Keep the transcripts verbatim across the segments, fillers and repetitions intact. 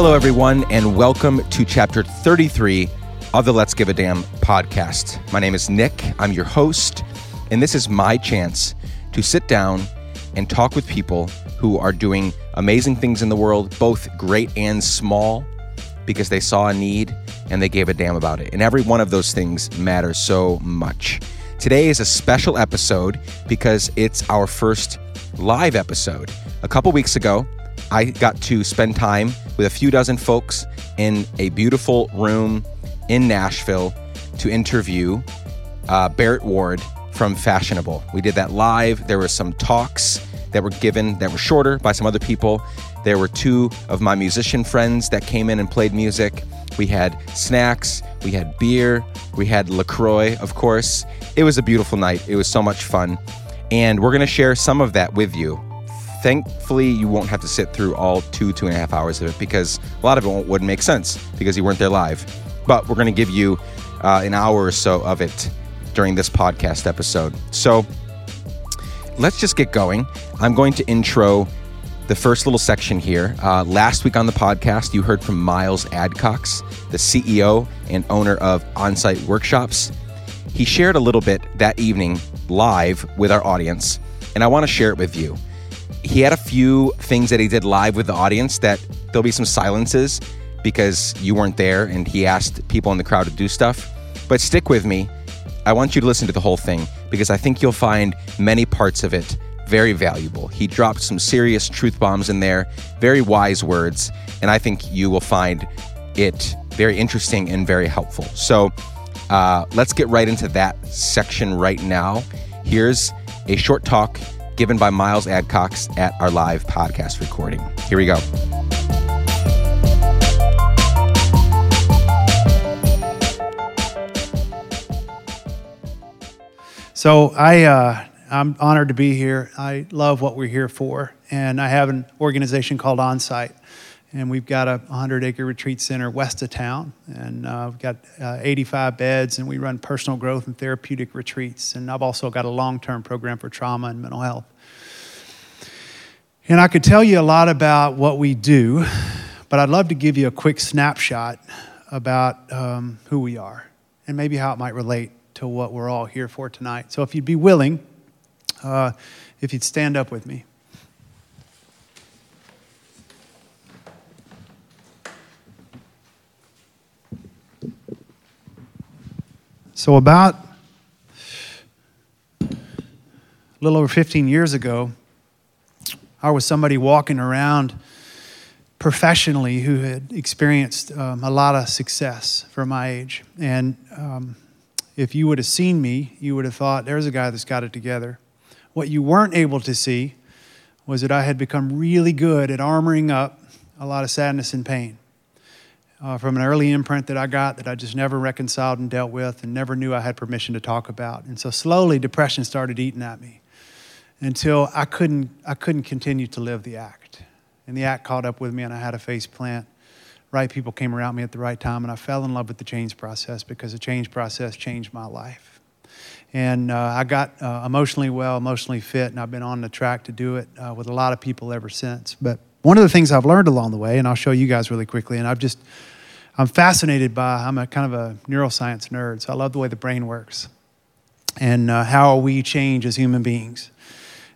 Hello, everyone, and welcome to Chapter thirty-three of the Let's Give a Damn podcast. My name is Nick. I'm your host, and this is my chance to sit down and talk with people who are doing amazing things in the world, both great and small, because they saw a need and they gave a damn about it. And every one of those things matters so much. Today is a special episode because it's our first live episode. A couple weeks ago, I got to spend time with a few dozen folks in a beautiful room in Nashville to interview uh, Barrett Ward from Fashionable. We did that live. There were some talks that were given that were shorter by some other people. There were two of my musician friends that came in and played music. We had snacks, we had beer, we had LaCroix, of course. It was a beautiful night. It was so much fun. And we're going to share some of that with you. Thankfully, you won't have to sit through all two, two and a half hours of it because a lot of it wouldn't make sense because you weren't there live. But we're going to give you uh, an hour or so of it during this podcast episode. So let's just get going. I'm going to intro the first little section here. Uh, last week on the podcast, you heard from Miles Adcox, the C E O and owner of Onsite Workshops. He shared a little bit that evening live with our audience, and I want to share it with you. He had a few things that he did live with the audience that there'll be some silences because you weren't there and he asked people in the crowd to do stuff. But stick with me. I want you to listen to the whole thing because I think you'll find many parts of it very valuable. He dropped some serious truth bombs in there, very wise words, and I think you will find it very interesting and very helpful. So uh, let's get right into that section right now. Here's a short talk given by Miles Adcox at our live podcast recording. Here we go. So I, uh, I'm honored to be here. I love what we're here for. And I have an organization called Onsite. And we've got a hundred acre retreat center west of town. And uh, we've got uh, eighty-five beds, and we run personal growth and therapeutic retreats. And I've also got a long-term program for trauma and mental health. And I could tell you a lot about what we do, but I'd love to give you a quick snapshot about um, who we are and maybe how it might relate to what we're all here for tonight. So if you'd be willing, uh, if you'd stand up with me. So about a little over fifteen years ago, I was somebody walking around professionally who had experienced um, a lot of success for my age. And um, if you would have seen me, you would have thought, there's a guy that's got it together. What you weren't able to see was that I had become really good at armoring up a lot of sadness and pain. Uh, from an early imprint that I got that I just never reconciled and dealt with and never knew I had permission to talk about. And so slowly depression started eating at me until I couldn't I couldn't continue to live the act. And the act caught up with me and I had a face plant. Right people came around me at the right time and I fell in love with the change process because the change process changed my life. And uh, I got uh, emotionally well, emotionally fit, and I've been on the track to do it uh, with a lot of people ever since. But one of the things I've learned along the way, and I'll show you guys really quickly, and I've just, I'm fascinated by, I'm a kind of a neuroscience nerd, so I love the way the brain works and uh, how we change as human beings.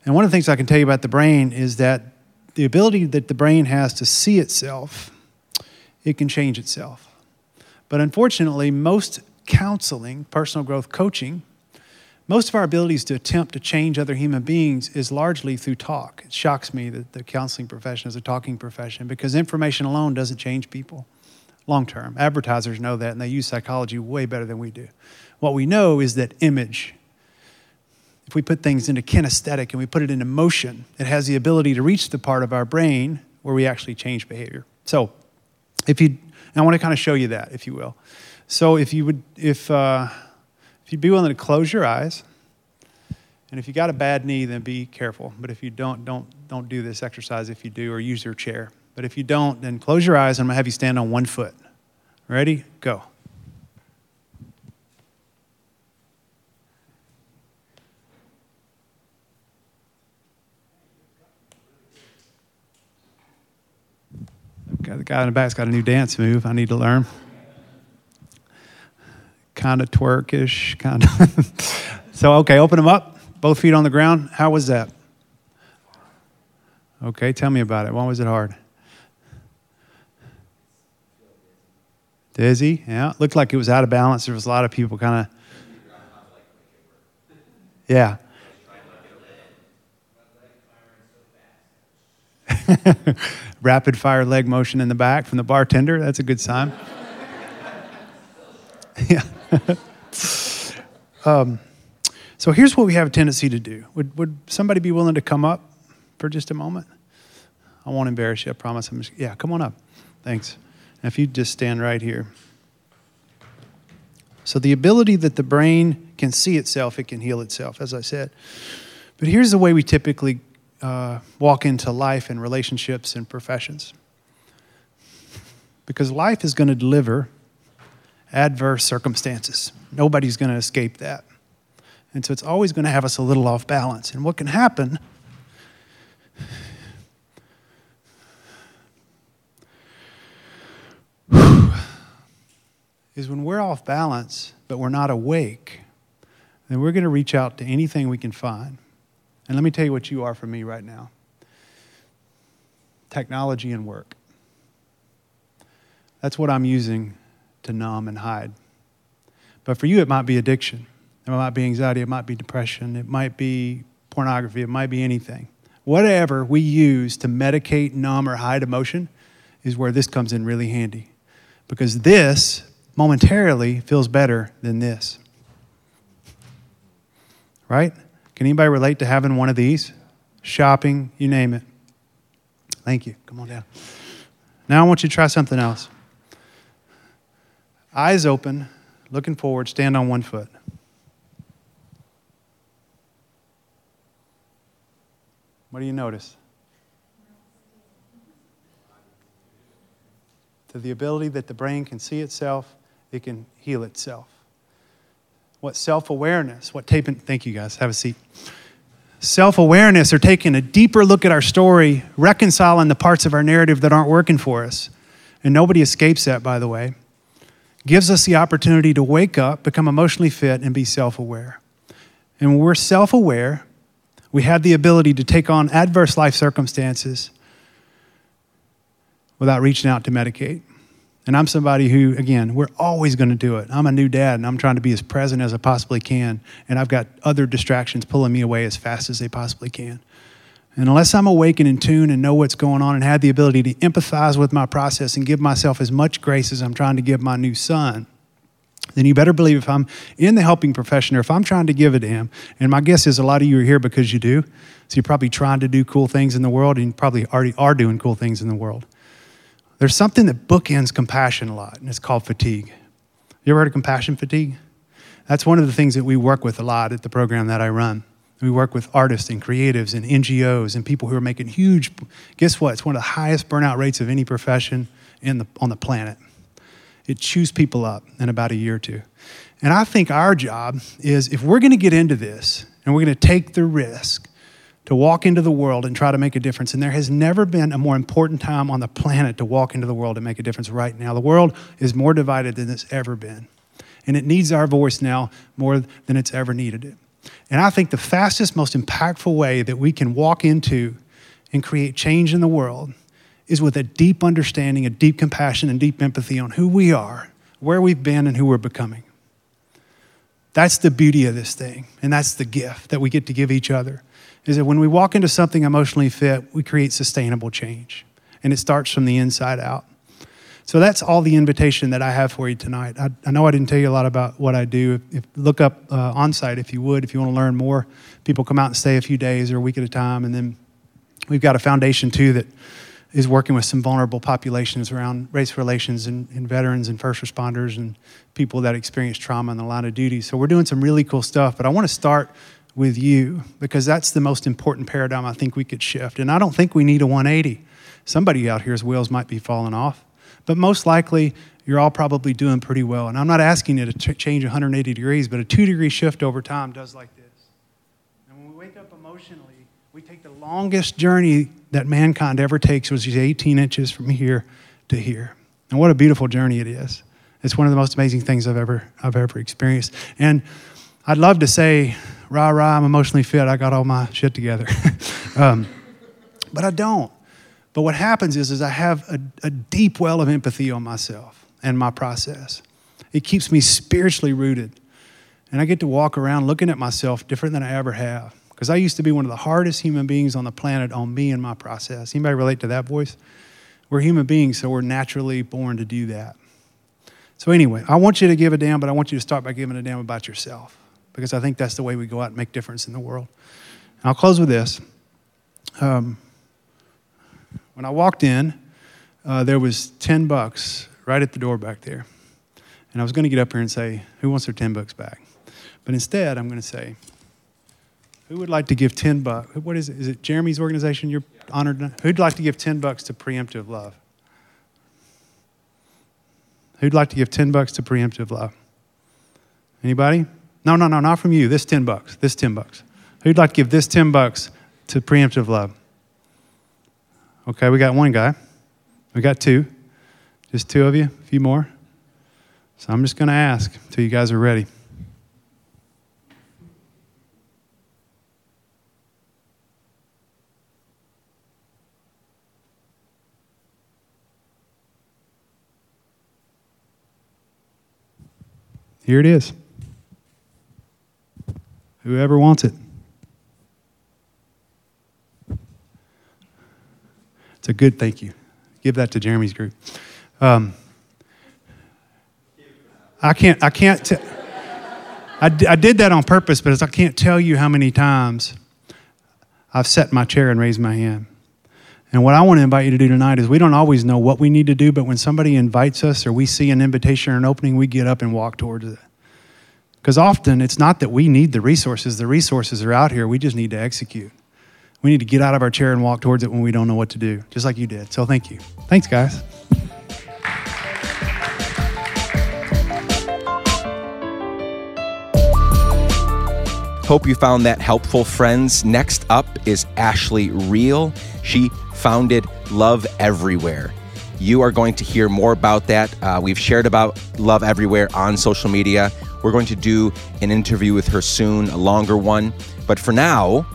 And one of the things I can tell you about the brain is that the ability that the brain has to see itself, it can change itself. But unfortunately, most counseling, personal growth coaching, most of our abilities to attempt to change other human beings is largely through talk. It shocks me that the counseling profession is a talking profession because information alone doesn't change people long-term. Advertisers know that, and they use psychology way better than we do. What we know is that image, if we put things into kinesthetic and we put it into motion, it has the ability to reach the part of our brain where we actually change behavior. So if you, I want to kind of show you that, if you will. So if you would, if... Uh, If you'd be willing to close your eyes, and if you got a bad knee, then be careful. But if you don't, don't don't do this exercise if you do, or use your chair. But if you don't, then close your eyes, and I'm gonna have you stand on one foot. Ready? Go. Okay. The guy in the back's got a new dance move I need to learn. Kind of twerkish, kind of. So, okay, open them up. Both feet on the ground. How was that? Okay, tell me about it. Why was it hard? Dizzy, yeah. Looked like it was out of balance. There was a lot of people kind of. Yeah. Rapid fire leg motion in the back from the bartender. That's a good sign. Yeah. um, so here's what we have a tendency to do. Would would somebody be willing to come up for just a moment? I won't embarrass you. I promise. I'm just, yeah, come on up. Thanks. And if you just stand right here. So the ability that the brain can see itself, it can heal itself, as I said. But here's the way we typically uh, walk into life and relationships and professions. Because life is going to deliver adverse circumstances. Nobody's going to escape that. And so it's always going to have us a little off balance. And what can happen is when we're off balance, but we're not awake, then we're going to reach out to anything we can find. And let me tell you what you are for me right now. Technology and work. That's what I'm using to numb and hide. But for you, it might be addiction. It might be anxiety. It might be depression. It might be pornography. It might be anything. Whatever we use to medicate, numb, or hide emotion is where this comes in really handy. Because this momentarily feels better than this. Right? Can anybody relate to having one of these? Shopping, you name it. Thank you. Come on down. Now I want you to try something else. Eyes open, looking forward, stand on one foot. What do you notice? To the ability that the brain can see itself, it can heal itself. What self-awareness, what taping, thank you guys, have a seat. Self-awareness, or taking a deeper look at our story, reconciling the parts of our narrative that aren't working for us, and nobody escapes that, by the way, gives us the opportunity to wake up, become emotionally fit, and be self-aware. And when we're self-aware, we have the ability to take on adverse life circumstances without reaching out to medicate. And I'm somebody who, again, we're always going to do it. I'm a new dad, and I'm trying to be as present as I possibly can, and I've got other distractions pulling me away as fast as they possibly can. And unless I'm awake and in tune and know what's going on and have the ability to empathize with my process and give myself as much grace as I'm trying to give my new son, then you better believe if I'm in the helping profession or if I'm trying to give it to him, and my guess is a lot of you are here because you do, so you're probably trying to do cool things in the world, and you probably already are doing cool things in the world. There's something that bookends compassion a lot, and it's called fatigue. You ever heard of compassion fatigue? That's one of the things that we work with a lot at the program that I run. We work with artists and creatives and N G Os and people who are making huge, guess what? It's one of the highest burnout rates of any profession in the, on the planet. It chews people up in about a year or two. And I think our job is, if we're going to get into this and we're going to take the risk to walk into the world and try to make a difference. And there has never been a more important time on the planet to walk into the world and make a difference right now. The world is more divided than it's ever been. And it needs our voice now more than it's ever needed it. And I think the fastest, most impactful way that we can walk into and create change in the world is with a deep understanding, a deep compassion, and deep empathy on who we are, where we've been, and who we're becoming. That's the beauty of this thing. And that's the gift that we get to give each other. Is that when we walk into something emotionally fit, we create sustainable change. And it starts from the inside out. So that's all the invitation that I have for you tonight. I, I know I didn't tell you a lot about what I do. If, if, look up uh, Onsite if you would, if you want to learn more. People come out and stay a few days or a week at a time. And then we've got a foundation, too, that is working with some vulnerable populations around race relations and, and veterans and first responders and people that experience trauma in the line of duty. So we're doing some really cool stuff. But I want to start with you, because that's the most important paradigm I think we could shift. And I don't think we need a one eighty. Somebody out here's wheels might be falling off, but most likely you're all probably doing pretty well. And I'm not asking you to t- change one hundred eighty degrees, but a two degree shift over time does like this. And when we wake up emotionally, we take the longest journey that mankind ever takes, which is eighteen inches from here to here. And what a beautiful journey it is. It's one of the most amazing things I've ever I've ever experienced. And I'd love to say, rah, rah, I'm emotionally fit. I got all my shit together. um, but I don't. But what happens is, is I have a, a deep well of empathy on myself and my process. It keeps me spiritually rooted. And I get to walk around looking at myself different than I ever have. Because I used to be one of the hardest human beings on the planet on me and my process. Anybody relate to that voice? We're human beings, so we're naturally born to do that. So anyway, I want you to give a damn, but I want you to start by giving a damn about yourself, because I think that's the way we go out and make a difference in the world. And I'll close with this. Um, when I walked in, uh, there was ten bucks right at the door back there. And I was going to get up here and say, who wants their ten bucks back? But instead, I'm going to say, who would like to give ten bucks? What is it? Is it Jeremy's organization you're honored? Who'd like to give ten bucks to Preemptive Love? Who'd like to give ten bucks to Preemptive Love? Anybody? No, no, no, not from you. This ten bucks. This ten bucks. Who'd like to give this ten bucks to Preemptive Love? Okay, we got one guy. We got two. Just two of you, a few more. So I'm just going to ask until you guys are ready. Here it is. Whoever wants it. It's a good thank you. Give that to Jeremy's group. Um, I can't, I can't, t- I, d- I did that on purpose, but as I can't tell you how many times I've sat in my chair and raised my hand. And what I want to invite you to do tonight is, we don't always know what we need to do, but when somebody invites us or we see an invitation or an opening, we get up and walk towards it. Because often it's not that we need the resources. The resources are out here. We just need to execute. We need to get out of our chair and walk towards it when we don't know what to do, just like you did. So thank you. Thanks, guys. Hope you found that helpful, friends. Next up is Ashley Real. She founded Love Everywhere. You are going to hear more about that. Uh, we've shared about Love Everywhere on social media. We're going to do an interview with her soon, a longer one. But for now,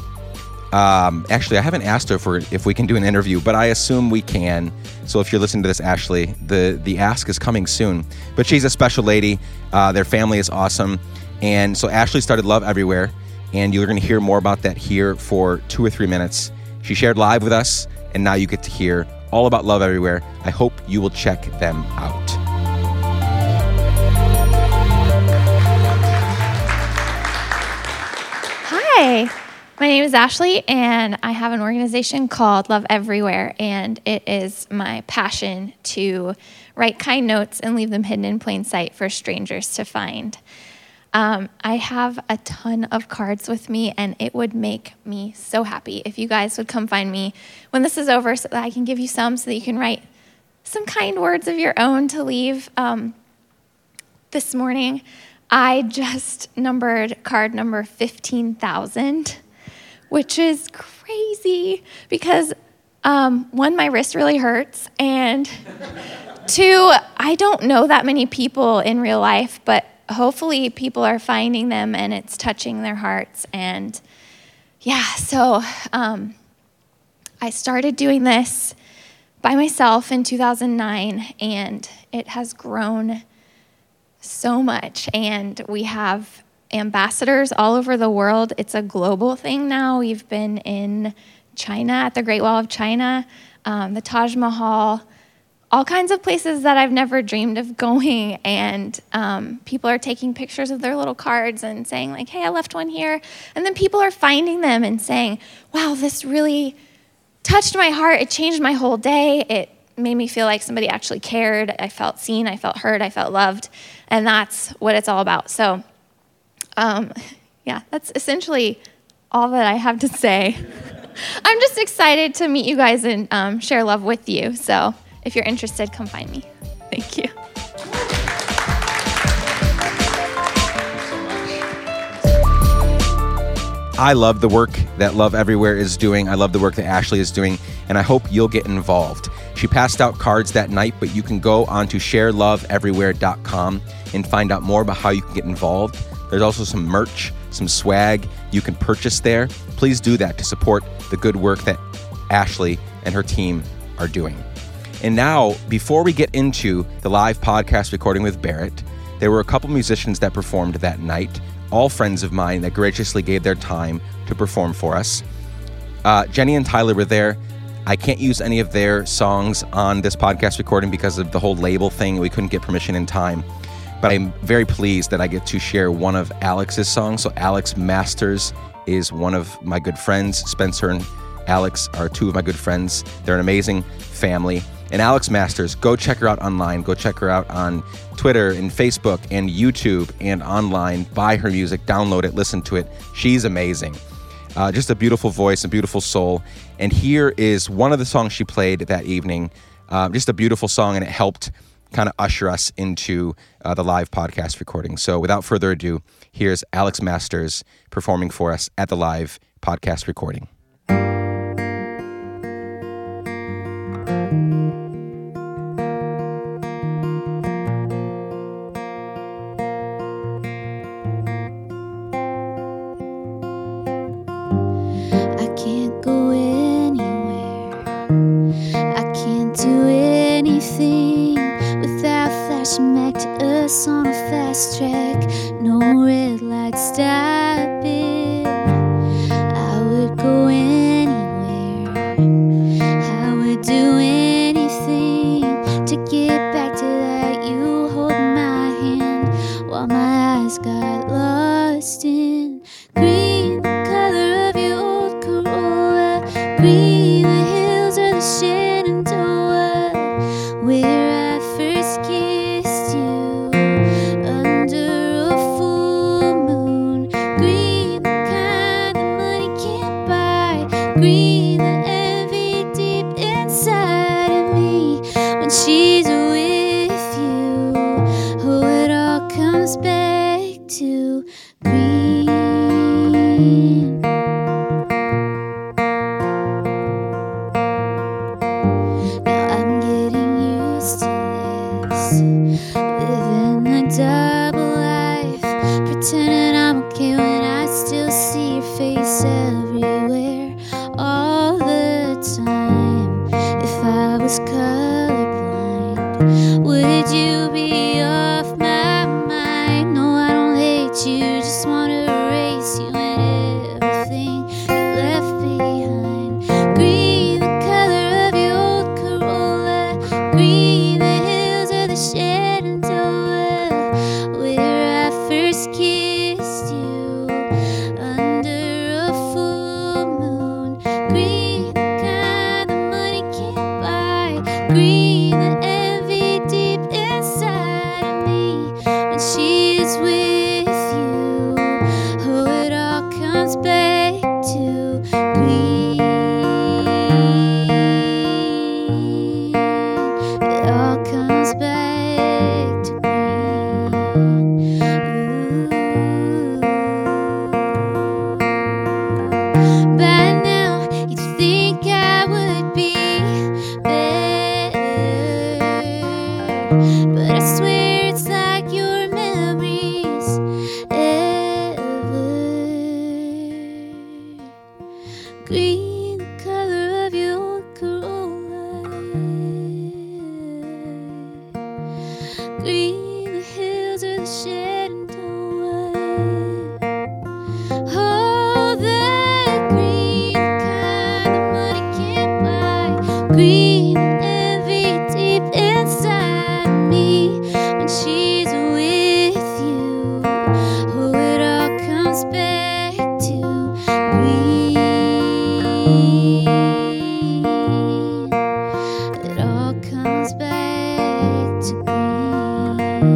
um, actually, I haven't asked her for if we can do an interview, but I assume we can. So if you're listening to this, Ashley, the, the ask is coming soon. But she's a special lady. Uh, their family is awesome. And so Ashley started Love Everywhere. And you're going to hear more about that here for two or three minutes. She shared live with us, and now you get to hear all about Love Everywhere. I hope you will check them out. Hi, my name is Ashley, and I have an organization called Love Everywhere, and it is my passion to write kind notes and leave them hidden in plain sight for strangers to find. Um, I have a ton of cards with me, and it would make me so happy if you guys would come find me when this is over so that I can give you some so that you can write some kind words of your own to leave. Um, this morning, I just numbered card number fifteen thousand, which is crazy because, um, one, my wrist really hurts, and two, I don't know that many people in real life, but hopefully people are finding them and it's touching their hearts. And yeah, so um, I started doing this by myself in two thousand nine, and it has grown so much. And we have ambassadors all over the world. It's a global thing now. We've been in China, at the Great Wall of China, um, the Taj Mahal, all kinds of places that I've never dreamed of going, and um, people are taking pictures of their little cards and saying, like, hey, I left one here. And then people are finding them and saying, wow, this really touched my heart. It changed my whole day. It made me feel like somebody actually cared. I felt seen. I felt heard. I felt loved. And that's what it's all about. So, um, yeah, that's essentially all that I have to say. I'm just excited to meet you guys and um, share love with you. So if you're interested, come find me. Thank you. I love the work that Love Everywhere is doing. I love the work that Ashley is doing, and I hope you'll get involved. She passed out cards that night, but you can go on to share love everywhere dot com and find out more about how you can get involved. There's also some merch, some swag you can purchase there. Please do that to support the good work that Ashley and her team are doing. And now, before we get into the live podcast recording with Barrett, there were a couple musicians that performed that night, all friends of mine that graciously gave their time to perform for us. Uh, Jenny and Tyler were there. I can't use any of their songs on this podcast recording because of the whole label thing. We couldn't get permission in time. But I'm very pleased that I get to share one of Alex's songs. So Alex Masters is one of my good friends. Spencer and Alex are two of my good friends. They're an amazing family. And Alex Masters, go check her out online. Go check her out on Twitter and Facebook and YouTube and online. Buy her music, download it, listen to it. She's amazing. Uh, just a beautiful voice, a beautiful soul. And here is one of the songs she played that evening. Uh, just a beautiful song, and it helped kind of usher us into uh, the live podcast recording. So without further ado, here's Alex Masters performing for us at the live podcast recording. On a fast track, no red light stopping. I would go anywhere, I would do anything to get back to that. You hold my hand while my eyes got lost in green, the color of your old Corolla, green, the hills of the Shenandoah, where I first kissed you. It all comes back to me.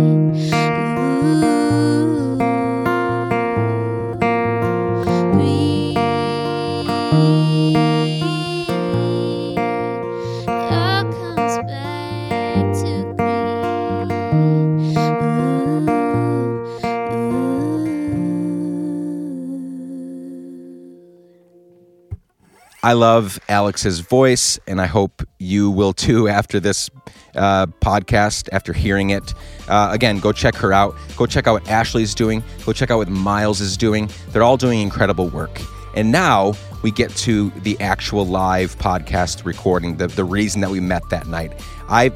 I love Alex's voice, and I hope you will too after this uh, podcast, after hearing it. Uh, again, go check her out. Go check out what Ashley's doing. Go check out what Miles is doing. They're all doing incredible work. And now we get to the actual live podcast recording, the, the reason that we met that night. I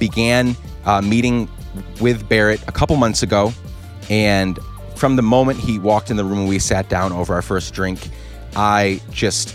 began uh, meeting with Barrett a couple months ago, and from the moment he walked in the room and we sat down over our first drink, I just...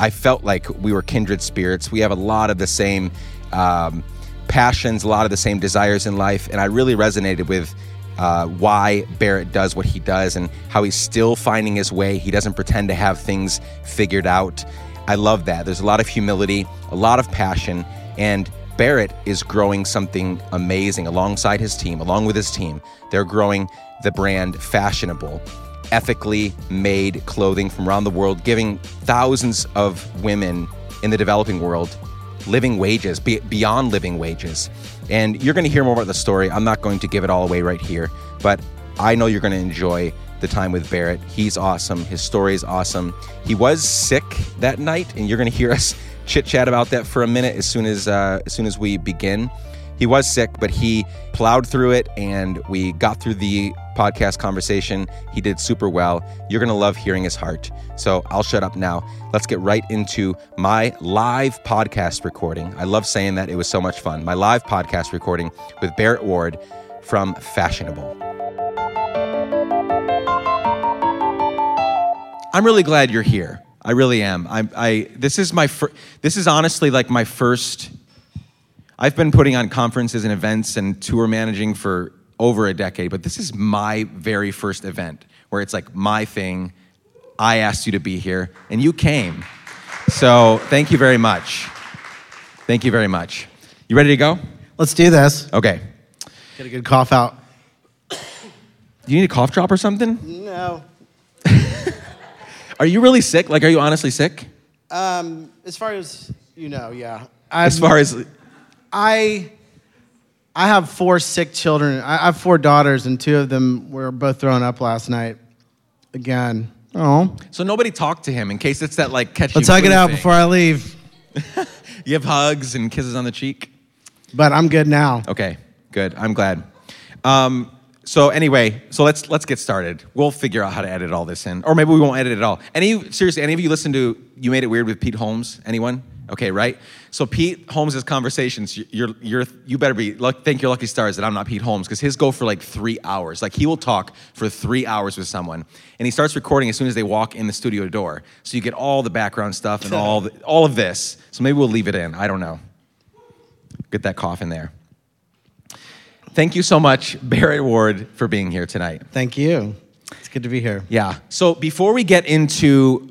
I felt like we were kindred spirits. We have a lot of the same um, passions, a lot of the same desires in life. And I really resonated with uh, why Barrett does what he does and how he's still finding his way. He doesn't pretend to have things figured out. I love that. There's a lot of humility, a lot of passion. And Barrett is growing something amazing alongside his team, along with his team. They're growing the brand Fashionable, ethically made clothing from around the world, giving thousands of women in the developing world living wages, be beyond living wages. And you're going to hear more about the story. I'm not going to give it all away right here, but I know you're going to enjoy the time with Barrett. He's awesome. His story is awesome. He was sick that night, and you're going to hear us chit-chat about that for a minute as soon as uh, as soon as we begin. He was sick, but he plowed through it, and we got through the podcast conversation. He did super well. You're going to love hearing his heart. So I'll shut up now. Let's get right into my live podcast recording. I love saying that. It was so much fun. My live podcast recording with Barrett Ward from Fashionable. I'm really glad you're here. I really am. I, I this is my fir- this is honestly like my first. I've been putting on conferences and events and tour managing for over a decade, but this is my very first event where it's like my thing. I asked you to be here, and you came. So thank you very much. Thank you very much. You ready to go? Let's do this. Okay. Get a good cough out. Do you need a cough drop or something? No. Are you really sick? Like, are you honestly sick? Um, as far as you know, yeah. I'm, as far as... I... I have four sick children. I have four daughters, and two of them were both thrown up last night. Again. Oh. So nobody talked to him in case it's that, like, catch you. Let's hug it out before I leave. You have hugs and kisses on the cheek? But I'm good now. Okay, good. I'm glad. Um, so anyway, so let's let's get started. We'll figure out how to edit all this in. Or maybe we won't edit it at all. Any Seriously, any of you listen to You Made It Weird with Pete Holmes? Anyone? Okay, right? So Pete Holmes' conversations, you're, you're, you better be, look, thank your lucky stars that I'm not Pete Holmes, because his go for like three hours. Like, he will talk for three hours with someone, and he starts recording as soon as they walk in the studio door. So you get all the background stuff and all the, all of this. So maybe we'll leave it in. I don't know. Get that cough in there. Thank you so much, Barrett Ward, for being here tonight. Thank you. It's good to be here. Yeah. So before we get into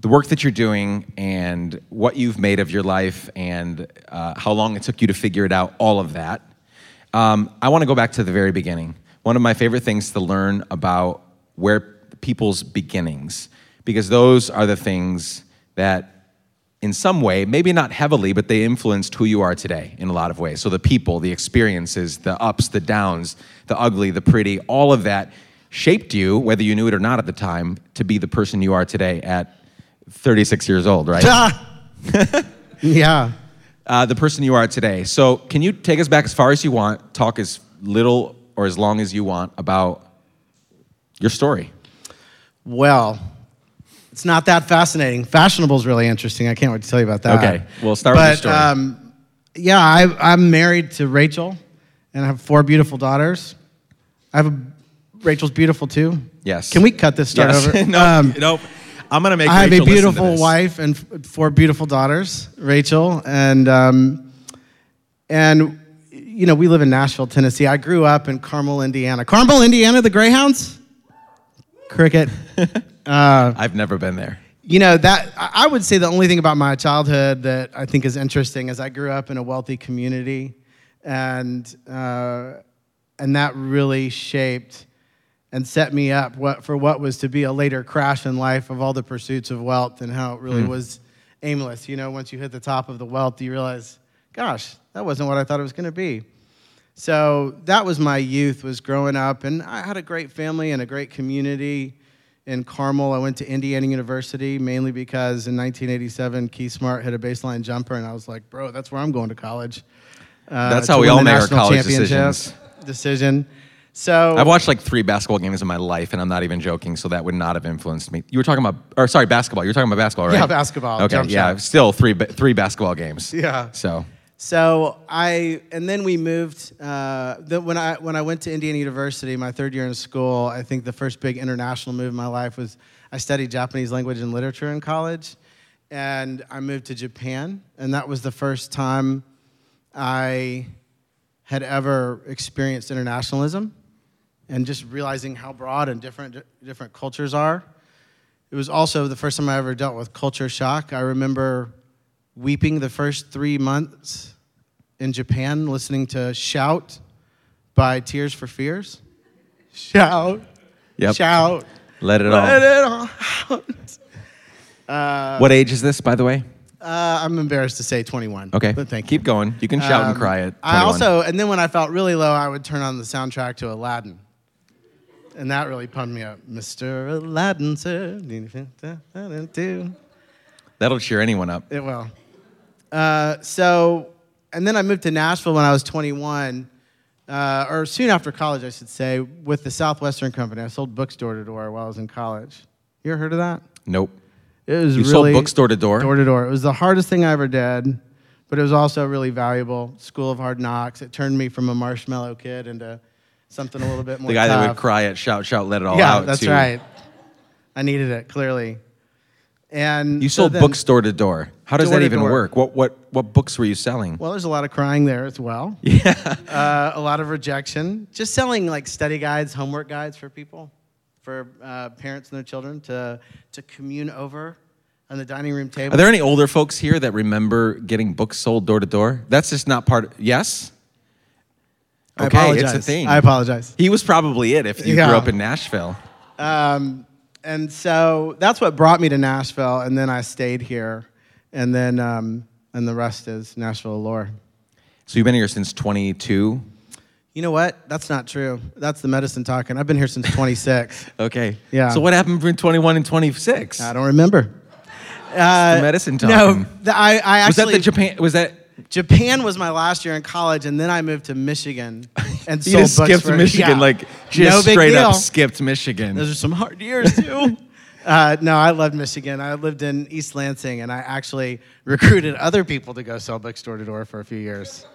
the work that you're doing and what you've made of your life and uh, how long it took you to figure it out, all of that. Um, I want to go back to the very beginning. One of my favorite things to learn about where people's beginnings, because those are the things that in some way, maybe not heavily, but they influenced who you are today in a lot of ways. So the people, the experiences, the ups, the downs, the ugly, the pretty, all of that shaped you, whether you knew it or not at the time, to be the person you are today at thirty-six years old, right? Ah! Yeah. Uh, the person you are today. So can you take us back as far as you want, talk as little or as long as you want about your story? Well, it's not that fascinating. Fashionable is really interesting. I can't wait to tell you about that. Okay, we'll start but, with your story. Um, yeah, I, I'm married to Rachel, and I have four beautiful daughters. I have a, Rachel's beautiful too. Yes. Can we cut this start yes. over? no, um, nope. I'm gonna make. I Rachel have a beautiful wife and four beautiful daughters, Rachel, and um, and you know we live in Nashville, Tennessee. I grew up in Carmel, Indiana. Carmel, Indiana, the Greyhounds. Cricket. Uh, I've never been there. You know that I would say the only thing about my childhood that I think is interesting is I grew up in a wealthy community, and uh, and that really shaped and set me up what, for what was to be a later crash in life of all the pursuits of wealth and how it really mm. was aimless. You know, once you hit the top of the wealth, you realize, gosh, that wasn't what I thought it was going to be. So that was my youth, was growing up, and I had a great family and a great community. in Carmel. I went to Indiana University, mainly because in nineteen eighty-seven, Keith Smart hit a baseline jumper, and I was like, bro, that's where I'm going to college. Uh, that's how we all make our college decisions. Decision. So I've watched like three basketball games in my life, and I'm not even joking, so that would not have influenced me. You were talking about, or sorry, basketball. You were talking about basketball, right? Yeah, basketball. Okay, yeah, shot. Still three three basketball games. Yeah. So. So I, and then we moved, uh, the, when I when I went to Indiana University, my third year in school, I think the first big international move in my life was I studied Japanese language and literature in college, and I moved to Japan, and that was the first time I had ever experienced internationalism and just realizing how broad and different different cultures are. It was also the first time I ever dealt with culture shock. I remember weeping the first three months in Japan, listening to Shout by Tears for Fears. Shout, yep. Shout. Let it all. Let it all out. Uh, what age is this, by the way? Uh, I'm embarrassed to say twenty-one. Okay, but thank you. Keep going. You can shout um, and cry at twenty-one. I also, and then when I felt really low, I would turn on the soundtrack to Aladdin. And that really pumped me up. Mister Aladdin, sir. That'll cheer anyone up. It will. Uh, so, and then I moved to Nashville when I was twenty-one, uh, or soon after college, I should say, with the Southwestern Company. I sold books door to door while I was in college. You ever heard of that? Nope. It was you really sold books door to door? Door to door. It was the hardest thing I ever did, but it was also really valuable. School of Hard Knocks. It turned me from a marshmallow kid into something a little bit more The guy tough. That would cry at Shout, Shout, Let It All yeah, Out. Yeah, that's too. Right. I needed it, clearly. And you so sold then, books door to door. How does that even work? What what what books were you selling? Well, there's a lot of crying there as well. Yeah, uh, a lot of rejection. Just selling like study guides, homework guides for people, for uh, parents and their children to to commune over on the dining room table. Are there any older folks here that remember getting books sold door to door? That's just not part. Of, yes. Okay, I apologize. It's a thing. I apologize. He was probably it if you yeah. grew up in Nashville. Um. And so that's what brought me to Nashville, and then I stayed here, and then um, and the rest is Nashville lore. So you've been here since twenty-two? You know what? That's not true. That's the medicine talking. I've been here since twenty-six. Okay. Yeah. So what happened between twenty-one and twenty-six? I don't remember. Uh, the medicine talking. No, the, I, I actually was that the Japan. Was that Japan was my last year in college, and then I moved to Michigan. And you just skipped for, Michigan, yeah. like just no straight deal. Up skipped Michigan. Those are some hard years too. uh, no, I loved Michigan. I lived in East Lansing, and I actually recruited other people to go sell books door to door for a few years.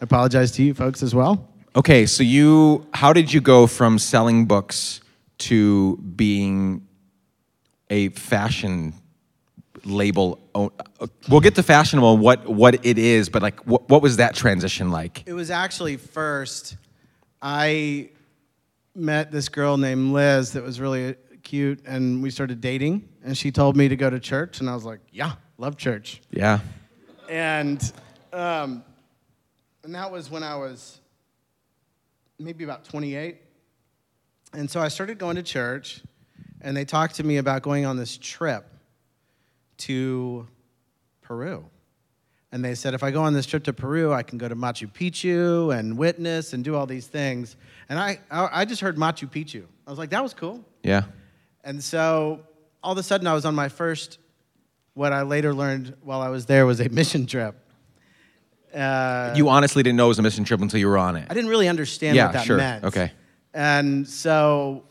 I apologize to you folks as well. Okay, so you, how did you go from selling books to being a fashion label? We'll get to Fashionable, what what it is, but like, what, what was that transition like? It was actually first. I met this girl named Liz that was really cute, and we started dating, and she told me to go to church, and I was like, yeah, love church. Yeah. And um, and that was when I was maybe about twenty-eight. And so I started going to church, and they talked to me about going on this trip to Peru. And they said, if I go on this trip to Peru, I can go to Machu Picchu and witness and do all these things. And I I just heard Machu Picchu. I was like, that was cool. Yeah. And so all of a sudden I was on my first, what I later learned while I was there was a mission trip. Uh, you honestly didn't know it was a mission trip until you were on it. I didn't really understand yeah, what that sure. meant. Okay. And so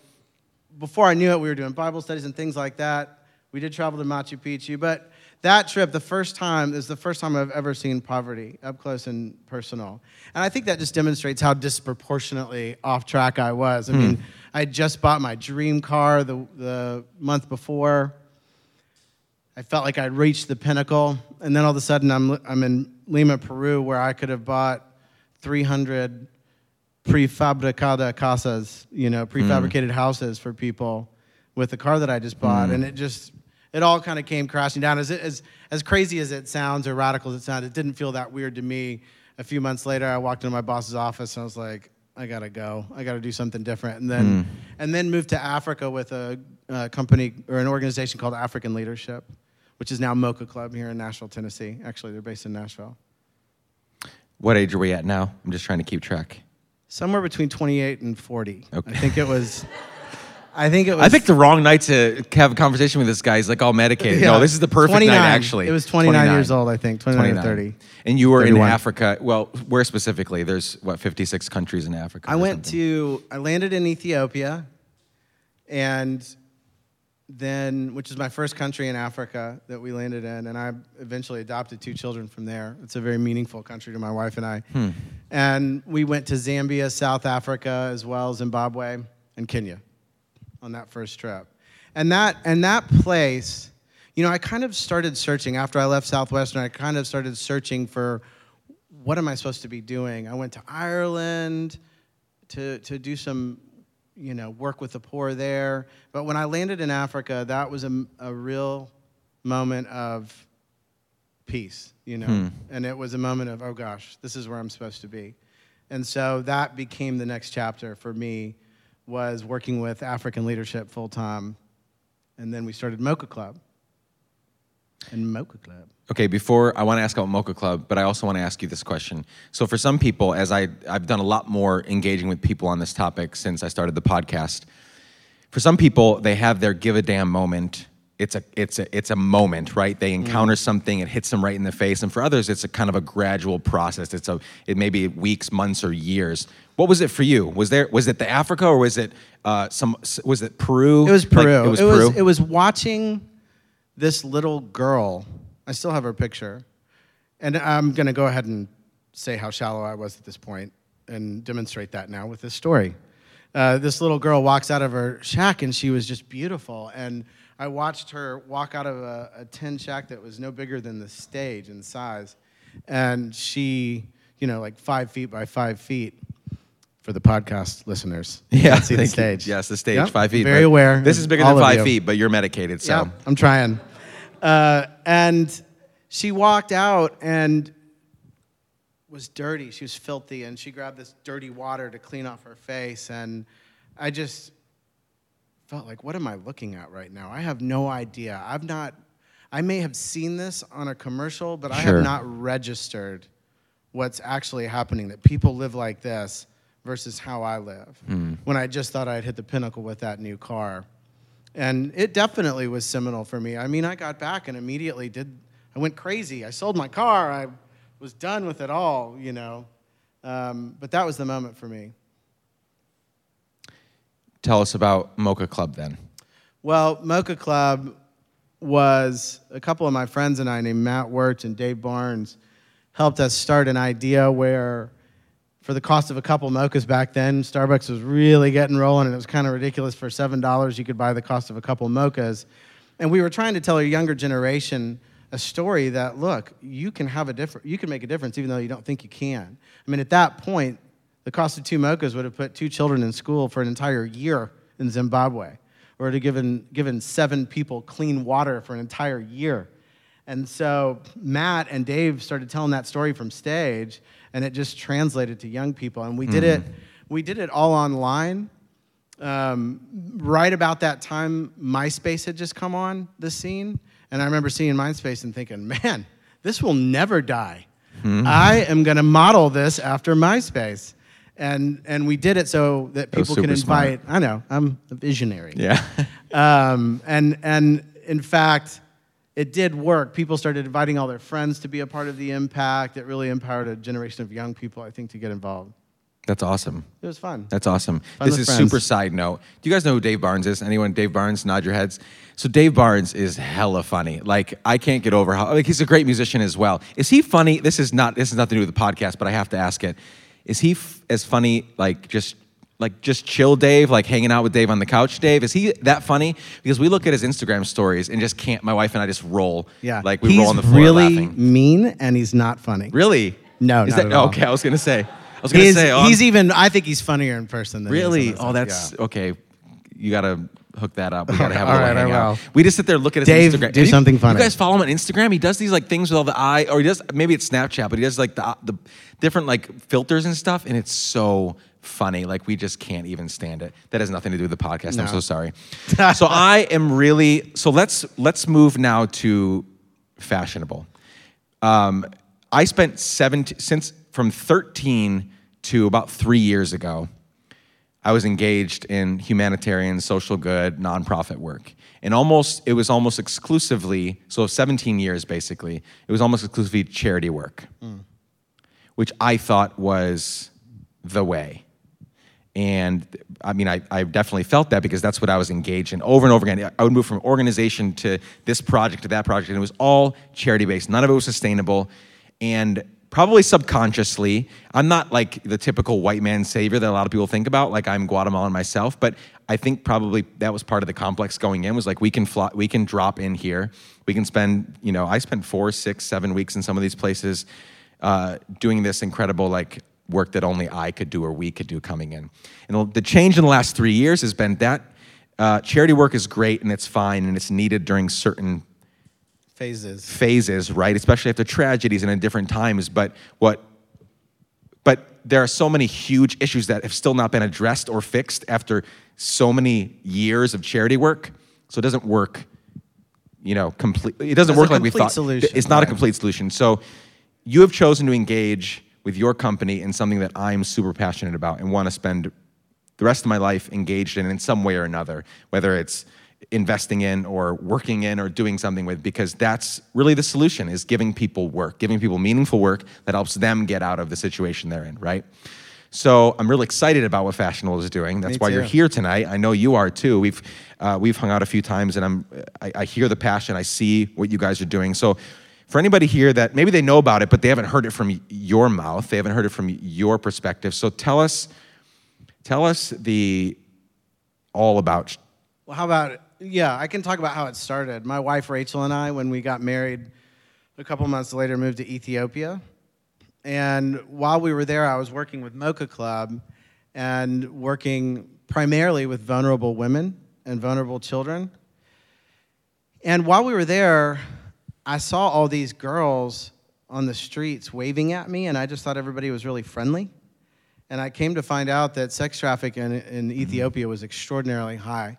before I knew it, we were doing Bible studies and things like that. We did travel to Machu Picchu, but that trip, the first time, is the first time I've ever seen poverty up close and personal. And I think that just demonstrates how disproportionately off track I was. I hmm. mean, I just bought my dream car the, the month before. I felt like I'd reached the pinnacle. And then all of a sudden, I'm I'm in Lima, Peru, where I could have bought three hundred prefabricada casas, you know, prefabricated hmm. houses for people with the car that I just bought, mm. and it just, it all kind of came crashing down. As, as as crazy as it sounds, or radical as it sounds, it didn't feel that weird to me. A few months later, I walked into my boss's office, and I was like, I gotta go. I gotta do something different. And then, mm. and then moved to Africa with a, a company, or an organization called African Leadership, which is now Mocha Club here in Nashville, Tennessee. Actually, they're based in Nashville. What age are we at now? I'm just trying to keep track. Somewhere between twenty-eight and forty. Okay. I think it was... I think it was... I picked the wrong night to have a conversation with this guy. He's like all medicated. Yeah. No, this is the perfect twenty-nine night, actually. It was twenty-nine, twenty-nine years old, I think. twenty-nine, twenty-nine. Or thirty. And you were thirty-one. In Africa. Well, where specifically? There's, what, fifty-six countries in Africa? I went something. to... I landed in Ethiopia, and then... which is my first country in Africa that we landed in, and I eventually adopted two children from there. It's a very meaningful country to my wife and I. Hmm. And we went to Zambia, South Africa, as well, Zimbabwe, and Kenya on that first trip. And that and that place, you know, I kind of started searching. After I left Southwestern, I kind of started searching for what am I supposed to be doing? I went to Ireland to to do some, you know, work with the poor there. But when I landed in Africa, that was a, a real moment of peace, you know. Hmm. And it was a moment of, oh gosh, this is where I'm supposed to be. And so that became the next chapter for me, was working with African Leadership full-time, and then we started Mocha Club. And Mocha Club. Okay, before, I want to ask about Mocha Club, but I also want to ask you this question. So for some people, as I, I've done a lot more engaging with people on this topic since I started the podcast, for some people, they have their give a damn moment. It's a, it's a, it's a moment, right? They encounter mm. something, it hits them right in the face. And for others, it's a kind of a gradual process. It's a, it may be weeks, months, or years. What was it for you? Was there, was it the Africa, or was it uh, some? Was it Peru? It was Peru. Like, it was it Peru. Was, it was watching this little girl. I still have her picture, and I'm gonna go ahead and say how shallow I was at this point, and demonstrate that now with this story. Uh, this little girl walks out of her shack, and she was just beautiful. And I watched her walk out of a, a tin shack that was no bigger than the stage in size, and she, you know, like five feet by five feet. For the podcast listeners, yeah, see the stage. You. Yes, the stage, yep. Five feet. Very aware. This is bigger than five feet, but you're medicated, so yep, I'm trying. Uh, and she walked out and was dirty. She was filthy, and she grabbed this dirty water to clean off her face. And I just felt like, what am I looking at right now? I have no idea. I've not. I may have seen this on a commercial, but sure. I have not registered what's actually happening. That people live like this. Versus how I live, mm. when I just thought I'd hit the pinnacle with that new car. And it definitely was seminal for me. I mean, I got back and immediately did, I went crazy. I sold my car. I was done with it all, you know. Um, but that was the moment for me. Tell us about Mocha Club then. Well, Mocha Club was a couple of my friends and I named Matt Wirtz and Dave Barnes helped us start an idea where for the cost of a couple mochas back then, Starbucks was really getting rolling, and it was kind of ridiculous. For seven dollars, you could buy the cost of a couple mochas. And we were trying to tell a younger generation a story that, look, you can have a different, you can make a difference even though you don't think you can. I mean, at that point, the cost of two mochas would have put two children in school for an entire year in Zimbabwe, or would have given, given seven people clean water for an entire year. And so Matt and Dave started telling that story from stage, and it just translated to young people. And we mm. did it we did it all online. Um, right about that time, MySpace had just come on the scene. And I remember seeing MySpace and thinking, man, this will never die. Mm. I am going to model this after MySpace. And and we did it so that people that can invite. Smart. I know, I'm a visionary. Yeah. um, and and in fact... It did work. People started inviting all their friends to be a part of the impact. It really empowered a generation of young people, I think, to get involved. That's awesome. It was fun. That's awesome. Fun this is friends. Super side note. Do you guys know who Dave Barnes is? Anyone? Dave Barnes? Nod your heads. So Dave Barnes is hella funny. Like, I can't get over how... Like, he's a great musician as well. Is he funny? This is not. This is nothing to do with the podcast, but I have to ask it. Is he f- as funny, like, just... Like, just chill Dave, like hanging out with Dave on the couch, Dave? Is he that funny? Because we look at his Instagram stories and just can't, my wife and I just roll. Yeah. Like, we he's roll on the floor really laughing. He's really mean, and he's not funny. Really? No, Is not that, at all. Okay, I was going to say. I was going to say. Oh, he's I'm, even, I think he's funnier in person than really? He is. Really? Oh, that's, yeah. Okay. You got to hook that up. We got to have all a right, hang out. Will. We just sit there and look at his Dave, Instagram. Dave, do, do you, something funny. You guys follow him on Instagram? He does these, like, things with all the eye, or he does, maybe it's Snapchat, but he does, like, the, the different, like, filters and stuff, and it's so... funny, like we just can't even stand it. That has nothing to do with the podcast. No. I'm so sorry. So I am really. So let's let's move now to Fashionable. Um, I spent seven since from thirteen to about three years ago. I was engaged in humanitarian, social good, nonprofit work. And almost, it was almost exclusively, so seventeen years basically, it was almost exclusively charity work, mm. which I thought was the way. And I mean, I, I definitely felt that because that's what I was engaged in over and over again. I would move from organization to this project to that project, and it was all charity-based. None of it was sustainable. And probably subconsciously, I'm not like the typical white man savior that a lot of people think about, like I'm Guatemalan myself, but I think probably that was part of the complex going in, was like, we can fly, we can drop in here. We can spend, you know, I spent four, six, seven weeks in some of these places uh, doing this incredible like work that only I could do or we could do coming in. And the change in the last three years has been that uh, charity work is great and it's fine and it's needed during certain Phases. Phases, right? Especially after tragedies and in different times. But what? But there are so many huge issues that have still not been addressed or fixed after so many years of charity work. So it doesn't work, you know, completely. It doesn't That's work like we thought. Solution, it's not right. a complete solution. So you have chosen to engage with your company in something that I'm super passionate about and want to spend the rest of my life engaged in in some way or another, whether it's investing in or working in or doing something with, because that's really the solution, is giving people work, giving people meaningful work that helps them get out of the situation they're in, right? So I'm really excited about what Fashionable is doing. That's Me why too. You're here tonight. I know you are too. We've uh, we've hung out a few times, and I'm I, I hear the passion. I see what you guys are doing. So for anybody here that maybe they know about it, but they haven't heard it from your mouth, they haven't heard it from your perspective. So tell us, tell us the all about. Well, how about it? Yeah, I can talk about how it started. My wife, Rachel, and I, when we got married, a couple months later, moved to Ethiopia. And while we were there, I was working with Mocha Club and working primarily with vulnerable women and vulnerable children. And while we were there, I saw all these girls on the streets waving at me, and I just thought everybody was really friendly. And I came to find out that sex trafficking in, in Ethiopia was extraordinarily high.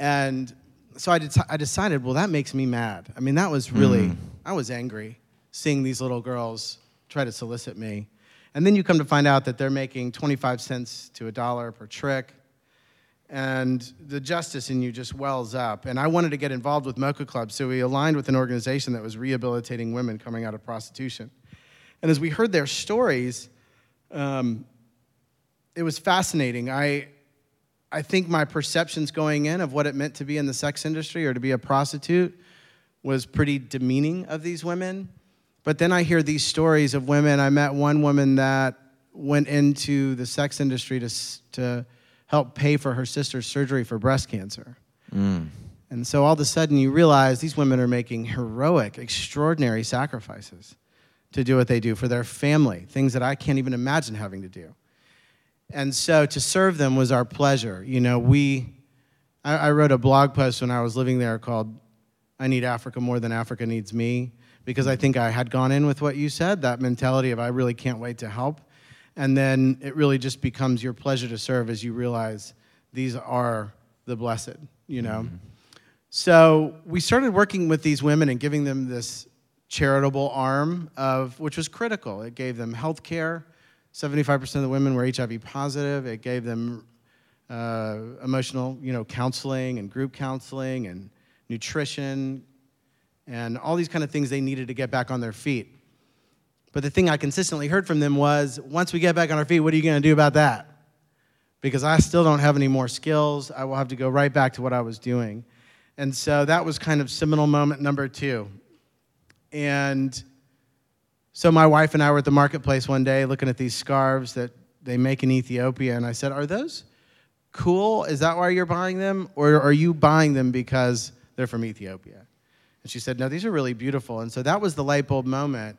And so I, de- I decided, well, that makes me mad. I mean, that was really, mm. I was angry seeing these little girls try to solicit me. And then you come to find out that they're making twenty-five cents to a dollar per trick. And the justice in you just wells up. And I wanted to get involved with Mocha Club, so we aligned with an organization that was rehabilitating women coming out of prostitution. And as we heard their stories, um, it was fascinating. I... I think my perceptions going in of what it meant to be in the sex industry or to be a prostitute was pretty demeaning of these women. But then I hear these stories of women. I met one woman that went into the sex industry to to help pay for her sister's surgery for breast cancer. Mm. And so all of a sudden you realize these women are making heroic, extraordinary sacrifices to do what they do for their family, things that I can't even imagine having to do. And so to serve them was our pleasure. You know, we, I, I wrote a blog post when I was living there called, I Need Africa More Than Africa Needs Me, because I think I had gone in with what you said, that mentality of I really can't wait to help. And then it really just becomes your pleasure to serve as you realize these are the blessed, you know. Mm-hmm. So we started working with these women and giving them this charitable arm of, which was critical. It gave them health care. seventy-five percent of the women were H I V positive. It gave them uh, emotional, you know, counseling and group counseling and nutrition and all these kind of things they needed to get back on their feet. But the thing I consistently heard from them was, once we get back on our feet, what are you going to do about that? Because I still don't have any more skills. I will have to go right back to what I was doing. And so that was kind of seminal moment number two. And so my wife and I were at the marketplace one day looking at these scarves that they make in Ethiopia, and I said, are those cool? Is that why you're buying them? Or are you buying them because they're from Ethiopia? And she said, no, these are really beautiful. And so that was the light bulb moment.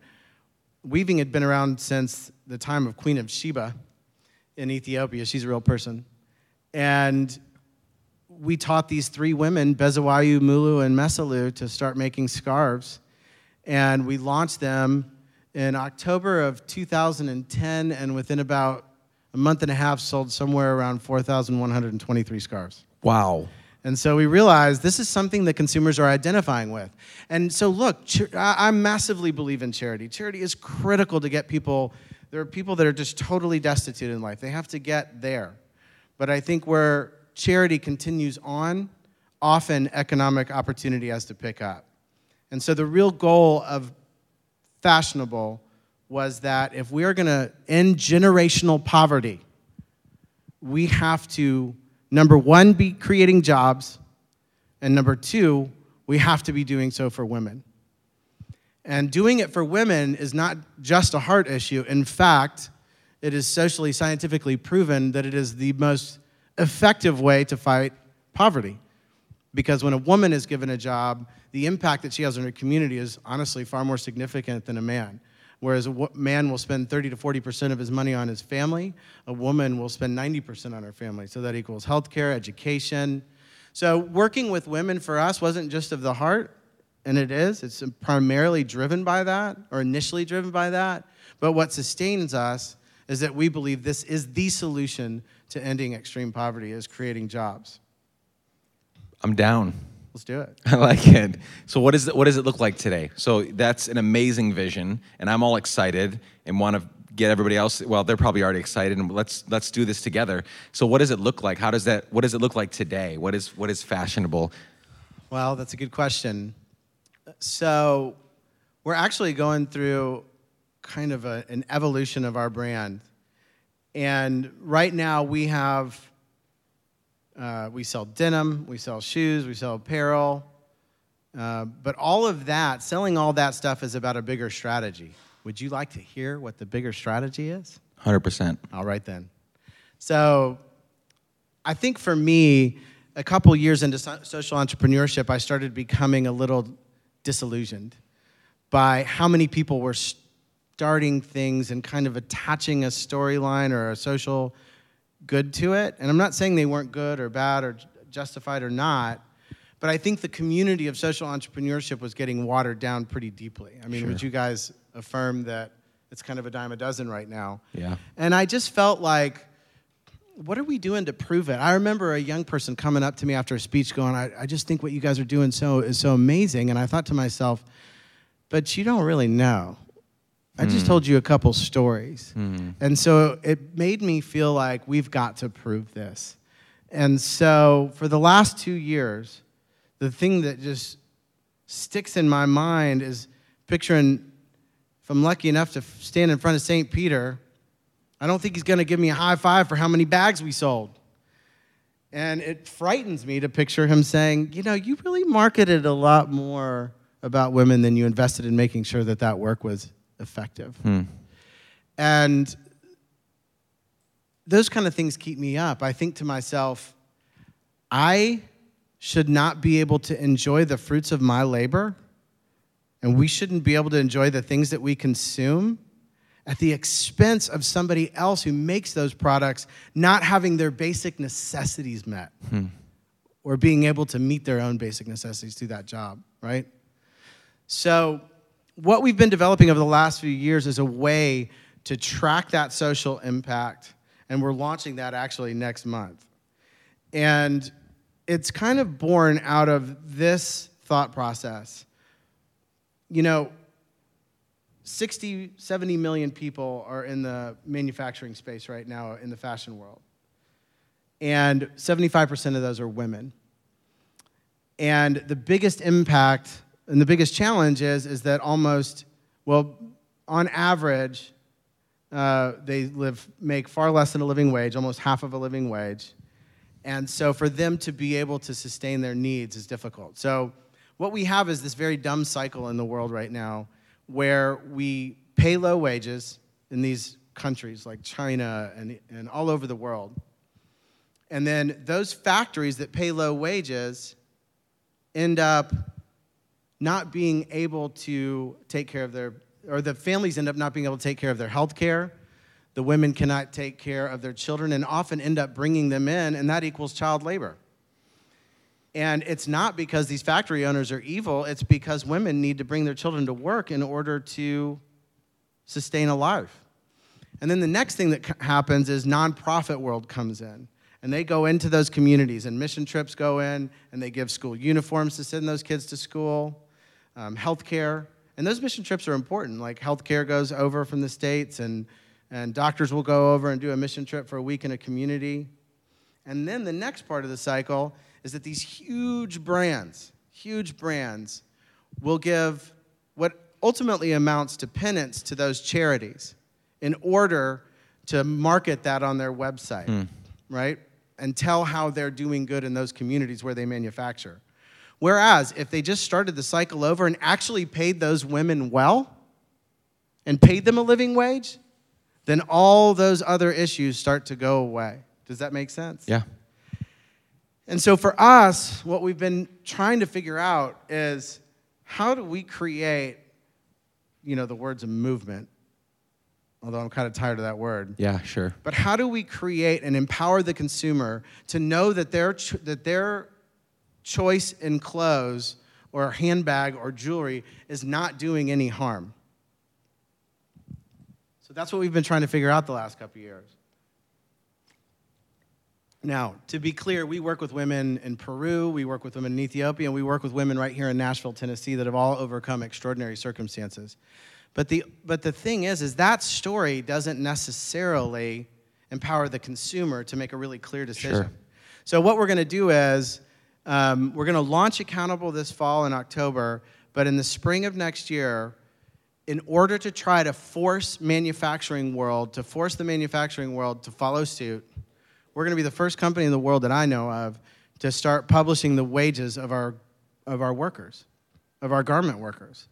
Weaving had been around since the time of Queen of Sheba in Ethiopia. She's a real person. And we taught these three women, Bezawayu, Mulu, and Mesalu, to start making scarves. And we launched them in October of two thousand ten, and within about a month and a half, sold somewhere around four thousand one hundred twenty-three scarves. Wow. And so we realized this is something that consumers are identifying with. And so look, I massively believe in charity. Charity is critical to get people, there are people that are just totally destitute in life. They have to get there. But I think where charity continues on, often economic opportunity has to pick up. And so the real goal of Fashionable was that if we are going to end generational poverty, we have to, number one, be creating jobs, and number two, we have to be doing so for women. And doing it for women is not just a heart issue. In fact, it is socially, scientifically proven that it is the most effective way to fight poverty. Because when a woman is given a job, the impact that she has on her community is honestly far more significant than a man. Whereas a man will spend thirty to forty percent of his money on his family, a woman will spend ninety percent on her family. So that equals healthcare, education. So working with women for us wasn't just of the heart, and it is. It's primarily driven by that, or initially driven by that. But what sustains us is that we believe this is the solution to ending extreme poverty, is creating jobs. I'm down. Let's do it. I like it. So what is it, what does it look like today? So that's an amazing vision, and I'm all excited and want to get everybody else, well, they're probably already excited, and let's let's do this together. So what does it look like? How does that, what does it look like today? What is what is Fashionable? Well, that's a good question. So we're actually going through kind of a, an evolution of our brand. And right now we have, uh, we sell denim, we sell shoes, we sell apparel. Uh, but all of that, selling all that stuff is about a bigger strategy. Would you like to hear what the bigger strategy is? one hundred percent. All right then. So I think for me, a couple years into so- social entrepreneurship, I started becoming a little disillusioned by how many people were st- starting things and kind of attaching a storyline or a social good to it. And I'm not saying they weren't good or bad or justified or not, but I think the community of social entrepreneurship was getting watered down pretty deeply. I mean, sure. Would you guys affirm that it's kind of a dime a dozen right now? Yeah. And I just felt like, what are we doing to prove it? I remember a young person coming up to me after a speech going, I, I just think what you guys are doing so is so amazing. And I thought to myself, but you don't really know. I just mm. told you a couple stories. Mm. And so it made me feel like we've got to prove this. And so for the last two years, the thing that just sticks in my mind is picturing, if I'm lucky enough to stand in front of Saint Peter, I don't think he's going to give me a high five for how many bags we sold. And it frightens me to picture him saying, you know, you really marketed a lot more about women than you invested in making sure that that work was effective. Hmm. And those kind of things keep me up. I think to myself, I should not be able to enjoy the fruits of my labor, and we shouldn't be able to enjoy the things that we consume at the expense of somebody else who makes those products not having their basic necessities met, hmm. or being able to meet their own basic necessities through that job, right? So what we've been developing over the last few years is a way to track that social impact, and we're launching that actually next month. And it's kind of born out of this thought process. You know, sixty, seventy million people are in the manufacturing space right now in the fashion world, and seventy-five percent of those are women. And the biggest impact and the biggest challenge is, is that almost, well, on average, uh, they live make far less than a living wage, almost half of a living wage. And so for them to be able to sustain their needs is difficult. So what we have is this very dumb cycle in the world right now where we pay low wages in these countries like China and, and all over the world. And then those factories that pay low wages end up not being able to take care of their, or the families end up not being able to take care of their health care. The women cannot take care of their children and often end up bringing them in, and that equals child labor. And it's not because these factory owners are evil, it's because women need to bring their children to work in order to sustain a life. And then the next thing that happens is nonprofit world comes in. And they go into those communities, and mission trips go in, and they give school uniforms to send those kids to school. Um, healthcare, and those mission trips are important. Like healthcare goes over from the States, and, and doctors will go over and do a mission trip for a week in a community. And then the next part of the cycle is that these huge brands, huge brands, will give what ultimately amounts to penance to those charities in order to market that on their website, mm. right? And tell how they're doing good in those communities where they manufacture. Whereas if they just started the cycle over and actually paid those women well and paid them a living wage, then all those other issues start to go away. Does that make sense? Yeah. And so for us, what we've been trying to figure out is how do we create, you know, the word's a movement, although I'm kind of tired of that word. Yeah, sure. But how do we create and empower the consumer to know that their cho- that their choice in clothes or handbag or jewelry is not doing any harm? So that's what we've been trying to figure out the last couple of years. Now, to be clear, we work with women in Peru, we work with women in Ethiopia, and we work with women right here in Nashville, Tennessee, that have all overcome extraordinary circumstances. But the but the thing is, is that story doesn't necessarily empower the consumer to make a really clear decision. Sure. So what we're going to do is um, we're going to launch Accountable this fall in October, but in the spring of next year, in order to try to force manufacturing world, to force the manufacturing world to follow suit, we're going to be the first company in the world that I know of to start publishing the wages of our of our workers, of our garment workers.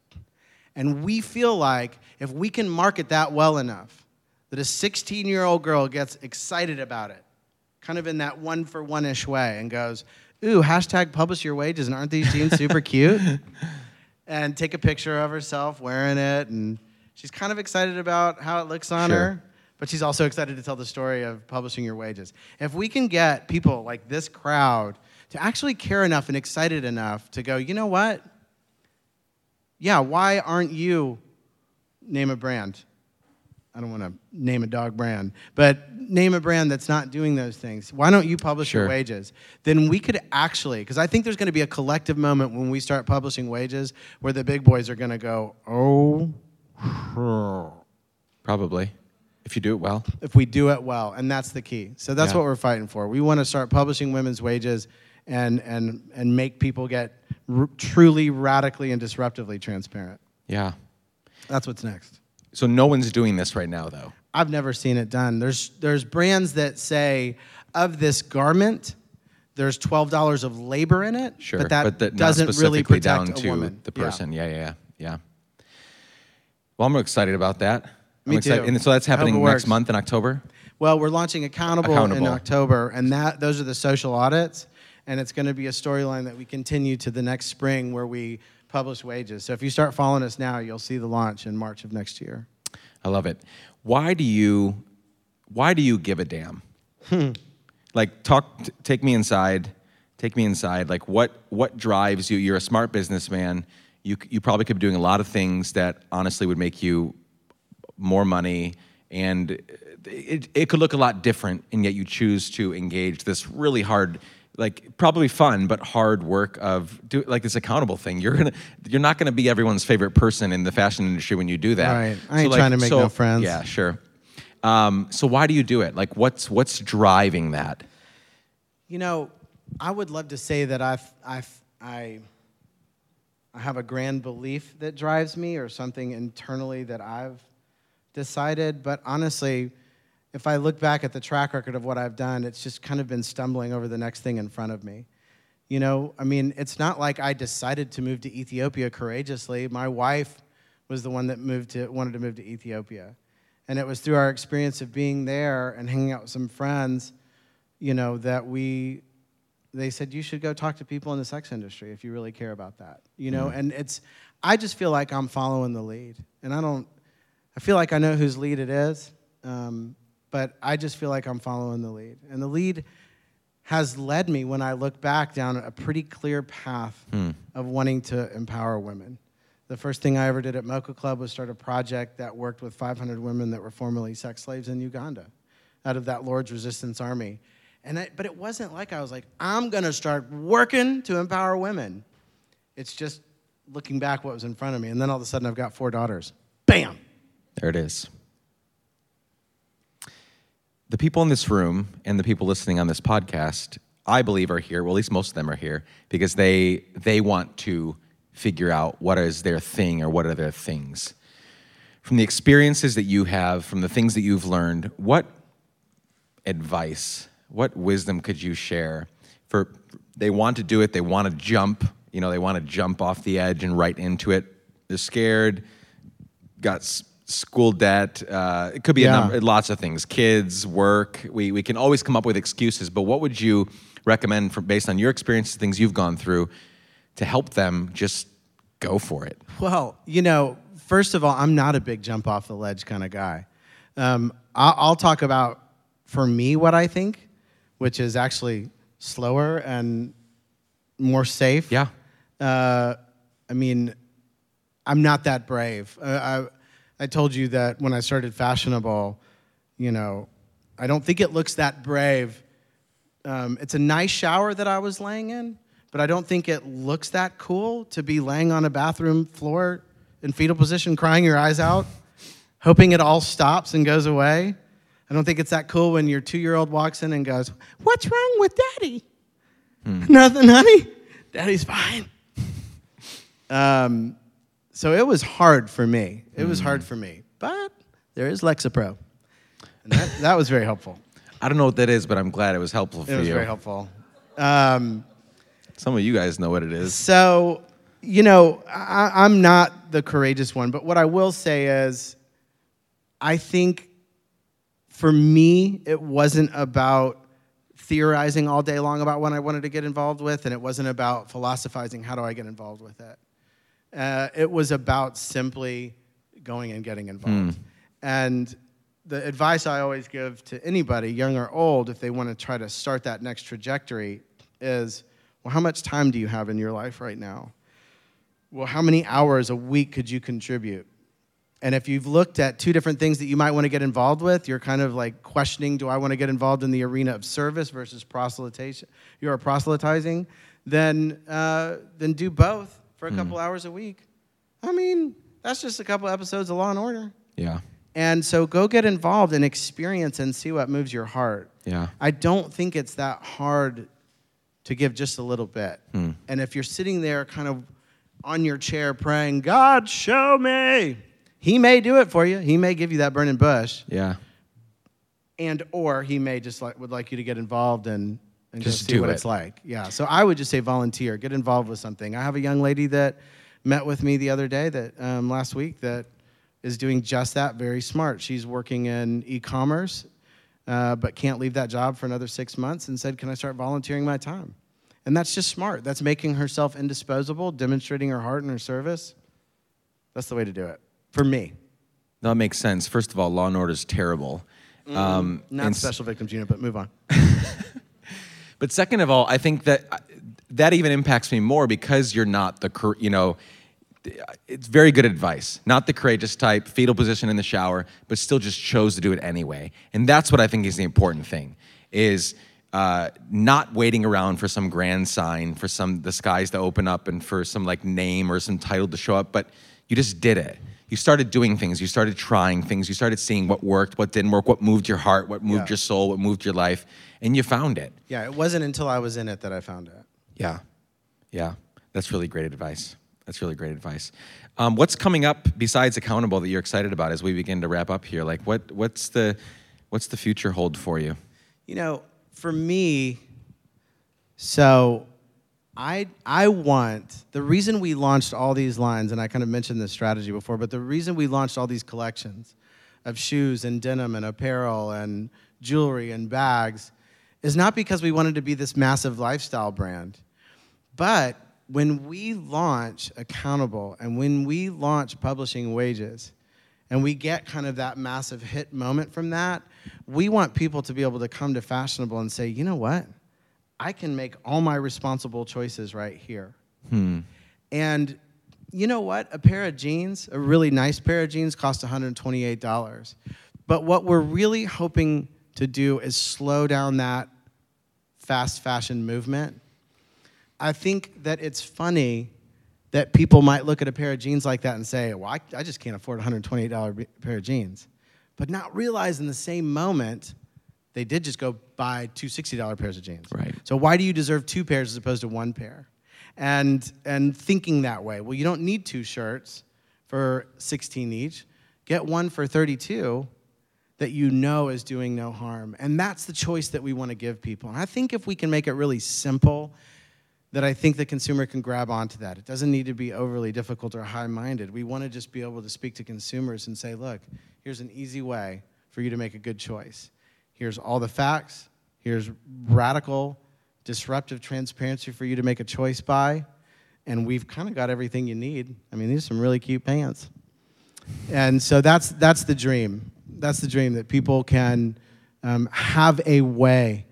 And we feel like if we can market that well enough that a sixteen-year-old girl gets excited about it, kind of in that one-for-one-ish way, and goes, ooh, hashtag publish your wages, and aren't these jeans super cute? And take a picture of herself wearing it, and she's kind of excited about how it looks on sure. her. But she's also excited to tell the story of publishing your wages. If we can get people like this crowd to actually care enough and excited enough to go, you know what? Yeah, why aren't you, name a brand? I don't want to name a dog brand, but name a brand that's not doing those things. Why don't you publish sure. your wages? Then we could actually, because I think there's going to be a collective moment when we start publishing wages where the big boys are going to go, oh, probably. If you do it well. If we do it well, and that's the key. So that's yeah. what we're fighting for. We want to start publishing women's wages and and and make people get r- truly, radically, and disruptively transparent. Yeah. That's what's next. So no one's doing this right now, though. I've never seen it done. There's there's brands that say, of this garment, there's twelve dollars of labor in it, sure, but that, but that doesn't really protect down a to woman. The person. Yeah. yeah, yeah, yeah. Well, I'm excited about that. I'm Me excited. Too. And so that's happening next month in October? Well, we're launching Accountable, Accountable. in October, and that those are the social audits, and it's going to be a storyline that we continue to the next spring where we publish wages. So if you start following us now, you'll see the launch in March of next year. I love it. Why do you why do you give a damn? Hmm. Like talk t- take me inside. Take me inside. Like what what drives you? You're a smart businessman. You you probably could be doing a lot of things that honestly would make you more money, and it, it could look a lot different, and yet you choose to engage this really hard, like probably fun, but hard work of do, like this Accountable thing. You're gonna, you're not gonna be everyone's favorite person in the fashion industry when you do that. Right, I so ain't like, trying to make so, no friends. Yeah, sure. Um, so why do you do it? Like, what's what's driving that? You know, I would love to say that I I I. I have a grand belief that drives me, or something internally that I've decided, but honestly, if I look back at the track record of what I've done, it's just kind of been stumbling over the next thing in front of me. You know, I mean, it's not like I decided to move to Ethiopia courageously. My wife was the one that moved to wanted to move to Ethiopia. And it was through our experience of being there and hanging out with some friends, you know, that we they said, you should go talk to people in the sex industry if you really care about that. You know, mm-hmm. and it's I just feel like I'm following the lead. And I don't I feel like I know whose lead it is, um, but I just feel like I'm following the lead. And the lead has led me, when I look back, down a pretty clear path mm. of wanting to empower women. The first thing I ever did at Mocha Club was start a project that worked with five hundred women that were formerly sex slaves in Uganda, out of that Lord's Resistance Army. And I, but it wasn't like I was like, I'm going to start working to empower women. It's just looking back what was in front of me. And then all of a sudden, I've got four daughters. Bam! There it is. the people in this room and the people listening on this podcast, I believe, are here, well, at least most of them are here, because they they want to figure out what is their thing or what are their things. From the experiences that you have, from the things that you've learned, what advice, what wisdom could you share for, they want to do it, they want to jump, you know, they want to jump off the edge and right into it. They're scared, got school debt, uh, it could be yeah. a number, lots of things, kids, work. We we can always come up with excuses, but what would you recommend from, based on your experiences, things you've gone through, to help them just go for it? Well, you know, first of all, I'm not a big jump off the ledge kind of guy. Um, I'll, I'll talk about, for me, what I think, which is actually slower and more safe. Yeah. Uh, I mean, I'm not that brave. Uh, I I told you that when I started Fashionable, you know, I don't think it looks that brave. Um, it's a nice shower that I was laying in, but I don't think it looks that cool to be laying on a bathroom floor in fetal position, crying your eyes out, hoping it all stops and goes away. I don't think it's that cool when your two-year-old walks in and goes, "What's wrong with Daddy?" Hmm. "Nothing, honey. Daddy's fine." Um, so it was hard for me. It was hard for me. But there is Lexapro. And that, that was very helpful. I don't know what that is, but I'm glad it was helpful for you. It was you. very helpful. Um, Some of you guys know what it is. So, you know, I, I'm not the courageous one. But what I will say is, I think for me, it wasn't about theorizing all day long about what I wanted to get involved with, and it wasn't about philosophizing, how do I get involved with it? Uh, it was about simply going and getting involved. Mm. And the advice I always give to anybody, young or old, if they want to try to start that next trajectory is, well, how much time do you have in your life right now? Well, how many hours a week could you contribute? And if you've looked at two different things that you might want to get involved with, you're kind of like questioning, do I want to get involved in the arena of service versus proselytation? You're proselytizing, then uh, then do both for a mm. couple hours a week. I mean, that's just a couple episodes of Law and Order. Yeah. And so go get involved and experience and see what moves your heart. Yeah. I don't think it's that hard to give just a little bit. Mm. And if you're sitting there kind of on your chair praying, God, show me, He may do it for you. He may give you that burning bush. Yeah. And or he may just like would like you to get involved and, and just see what it's like. Yeah. So I would just say volunteer. Get involved with something. I have a young lady that met with me the other day, that um, last week, that is doing just that, very smart. She's working in e-commerce, uh, but can't leave that job for another six months and said, can I start volunteering my time? And that's just smart. That's making herself indisposable, demonstrating her heart and her service. That's the way to do it. For me. No, that makes sense. First of all, Law and Order is terrible. Mm, um, not Special Victims Unit, but move on. But second of all, I think that that even impacts me more because you're not the, you know, it's very good advice. Not the courageous type, fetal position in the shower, but still just chose to do it anyway. And that's what I think is the important thing, is uh, not waiting around for some grand sign, for some the skies to open up and for some like name or some title to show up, but you just did it. You started doing things, you started trying things, you started seeing what worked, what didn't work, what moved your heart, what moved yeah. your soul, what moved your life, and you found it. Yeah, it wasn't until I was in it that I found it. Yeah, yeah, that's really great advice. That's really great advice. Um, what's coming up besides Accountable that you're excited about as we begin to wrap up here? Like, what what's the what's the future hold for you? You know, for me, so I I want, the reason we launched all these lines, and I kind of mentioned this strategy before, but the reason we launched all these collections of shoes and denim and apparel and jewelry and bags is not because we wanted to be this massive lifestyle brand. But when we launch Accountable and when we launch Publishing Wages and we get kind of that massive hit moment from that, we want people to be able to come to Fashionable and say, you know what? I can make all my responsible choices right here. Hmm. And you know what? A pair of jeans, a really nice pair of jeans, cost one hundred twenty-eight dollars. But what we're really hoping to do is slow down that fast fashion movement. I think that it's funny that people might look at a pair of jeans like that and say, well, I, I just can't afford a one hundred twenty-eight dollars pair of jeans. But not realize in the same moment they did just go buy two sixty dollar pairs of jeans. Right. So why do you deserve two pairs as opposed to one pair? And and thinking that way, well, you don't need two shirts for sixteen each. Get one for thirty-two that you know is doing no harm. And that's the choice that we want to give people. And I think if we can make it really simple, that I think the consumer can grab onto that. It doesn't need to be overly difficult or high-minded. We want to just be able to speak to consumers and say, look, here's an easy way for you to make a good choice. Here's all the facts. Here's radical, disruptive transparency for you to make a choice by. And we've kind of got everything you need. I mean, these are some really cute pants. And so that's that's the dream. That's the dream, that people can um, have a way.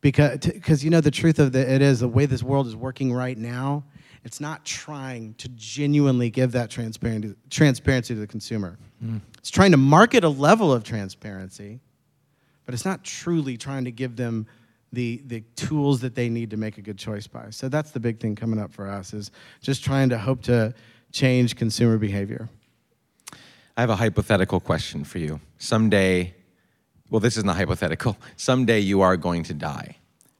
Because, because you know, the truth of the, it is, the way this world is working right now, it's not trying to genuinely give that transparency, transparency to the consumer. Mm. It's trying to market a level of transparency, but it's not truly trying to give them the the tools that they need to make a good choice by. So that's the big thing coming up for us, is just trying to hope to change consumer behavior. I have a hypothetical question for you. Someday... Well, this isn't hypothetical. Someday you are going to die,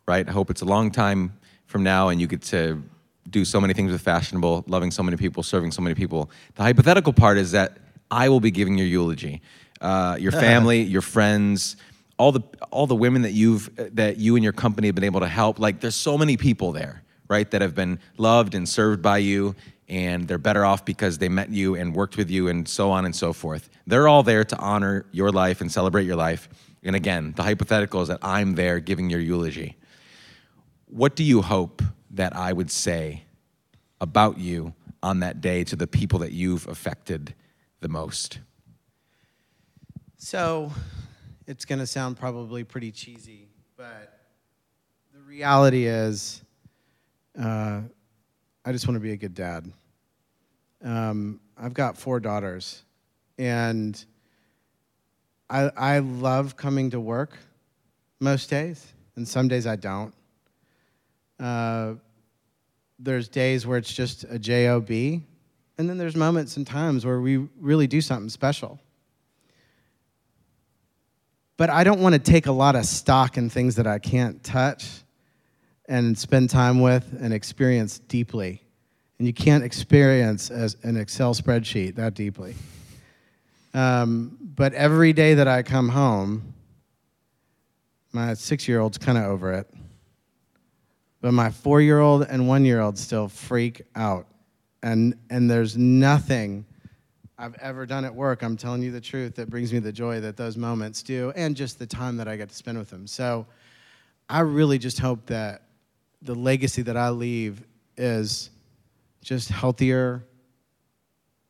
right? I hope it's a long time from now and you get to do so many things with Fashionable, loving so many people, serving so many people. The hypothetical part is that I will be giving your eulogy. Uh, your family, your friends, all the all the women that you've that you and your company have been able to help. Like, there's so many people there, right, that have been loved and served by you, and they're better off because they met you and worked with you and so on and so forth. They're all there to honor your life and celebrate your life. And again, the hypothetical is that I'm there giving your eulogy. What do you hope that I would say about you on that day to the people that you've affected the most? So it's going to sound probably pretty cheesy, but the reality is... Uh, I just want to be a good dad. Um, I've got four daughters, and I, I love coming to work most days, and some days I don't. Uh, there's days where it's just a J O B, and then there's moments and times where we really do something special. But I don't want to take a lot of stock in things that I can't touch and spend time with and experience deeply. And you can't experience as an Excel spreadsheet that deeply. Um, but every day that I come home, my six-year-old's kind of over it. But my four-year-old and one-year-old still freak out. And, and there's nothing I've ever done at work, I'm telling you the truth, that brings me the joy that those moments do, and just the time that I get to spend with them. So I really just hope that the legacy that I leave is just healthier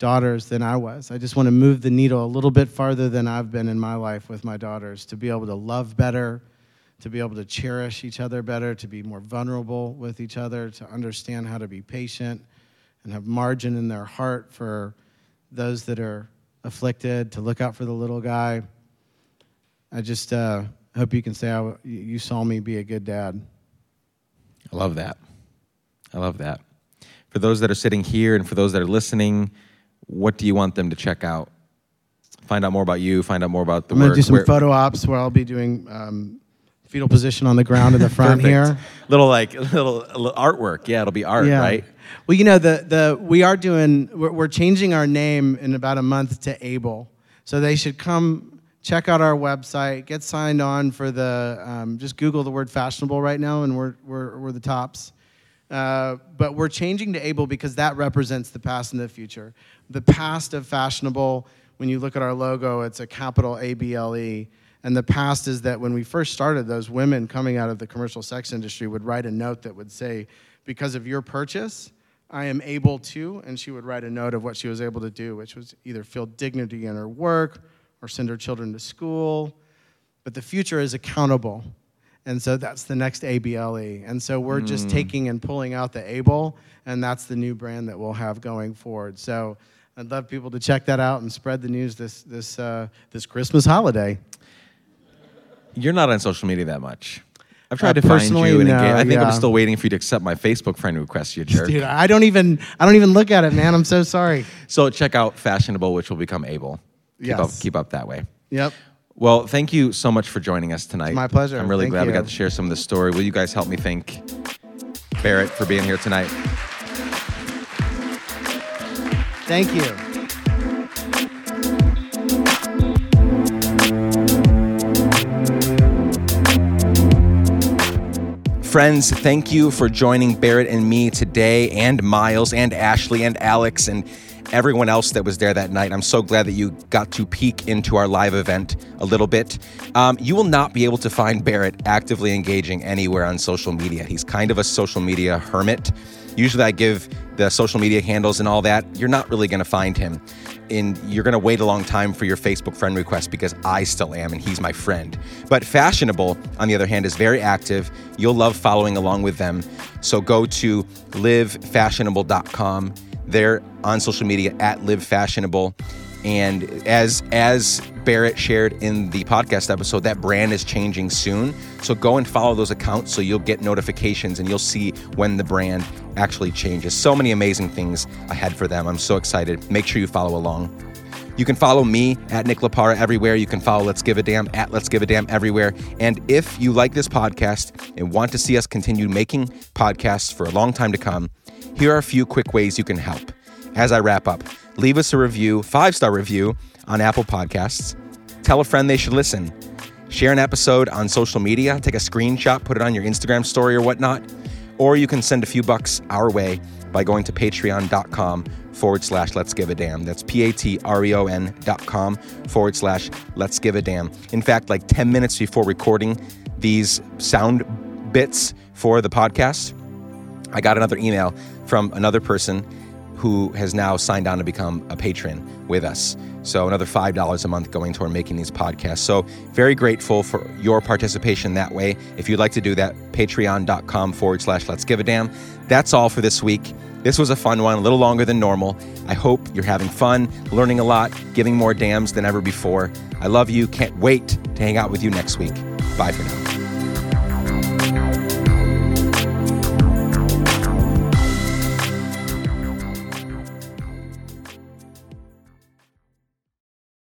daughters than I was. I just want to move the needle a little bit farther than I've been in my life with my daughters, to be able to love better, to be able to cherish each other better, to be more vulnerable with each other, to understand how to be patient and have margin in their heart for those that are afflicted, to look out for the little guy. I just uh, hope you can say I, you saw me be a good dad. I love that. I love that. For those that are sitting here and for those that are listening, what do you want them to check out? Find out more about you. Find out more about the work. I'm going to do some where, photo ops where I'll be doing um, fetal position on the ground in the front here. Little like little, little artwork. Yeah, it'll be art, yeah. Right? Well, you know, the the we are doing. We're, we're changing our name in about a month to ABLE, so they should come. Check out our website. Get signed on for the. Um, just Google the word "fashionable" right now, and we're we're we're the tops. Uh, but we're changing to ABLE because that represents the past and the future. The past of Fashionable. When you look at our logo, it's a capital A B L E. And the past is that when we first started, those women coming out of the commercial sex industry would write a note that would say, "Because of your purchase, I am able to," and she would write a note of what she was able to do, which was either feel dignity in her work or send her children to school. But the future is accountable. And so that's the next A B L E. And so we're mm. just taking and pulling out the ABLE, and that's the new brand that we'll have going forward. So I'd love people to check that out and spread the news this this uh, this Christmas holiday. You're not on social media that much. I've tried uh, to find you and engage. No, I think yeah. I'm still waiting for you to accept my Facebook friend request, you jerk. Dude, I don't even I don't even look at it, man. I'm so sorry. So check out Fashionable, which will become ABLE. Keep, yes. up, keep up that way. Yep. Well, thank you so much for joining us tonight. It's my pleasure. I'm really thank glad you. we got to share some of the story. Will you guys help me thank Barrett for being here tonight? Thank you. Friends, thank you for joining Barrett and me today, and Miles and Ashley and Alex and everyone else that was there that night. I'm so glad that you got to peek into our live event a little bit. Um, you will not be able to find Barrett actively engaging anywhere on social media. He's kind of a social media hermit. Usually I give the social media handles and all that. You're not really going to find him. And you're going to wait a long time for your Facebook friend request because I still am and he's my friend. But Fashionable, on the other hand, is very active. You'll love following along with them. So go to live fashionable dot com. They're on social media at livefashionable. And as as Barrett shared in the podcast episode, that brand is changing soon. So go and follow those accounts so you'll get notifications and you'll see when the brand actually changes. So many amazing things ahead for them. I'm so excited. Make sure you follow along. You can follow me at Nick LaPara everywhere. You can follow Let's Give a Damn at Let's Give a Damn everywhere. And if you like this podcast and want to see us continue making podcasts for a long time to come, here are a few quick ways you can help. As I wrap up, leave us a review, five-star review on Apple Podcasts. Tell a friend they should listen. Share an episode on social media. Take a screenshot, put it on your Instagram story or whatnot. Or you can send a few bucks our way by going to patreon.com forward slash let's give a damn. That's P-A-T-R-E-O-N dot com forward slash let's give a damn. In fact, like ten minutes before recording these sound bits for the podcast, I got another email from another person who has now signed on to become a patron with us. So another five dollars a month going toward making these podcasts. So very grateful for your participation that way. If you'd like to do that, patreon.com forward slash let's give a damn. That's all for this week. This was a fun one, a little longer than normal. I hope you're having fun, learning a lot, giving more damns than ever before. I love you. Can't wait to hang out with you next week. Bye for now.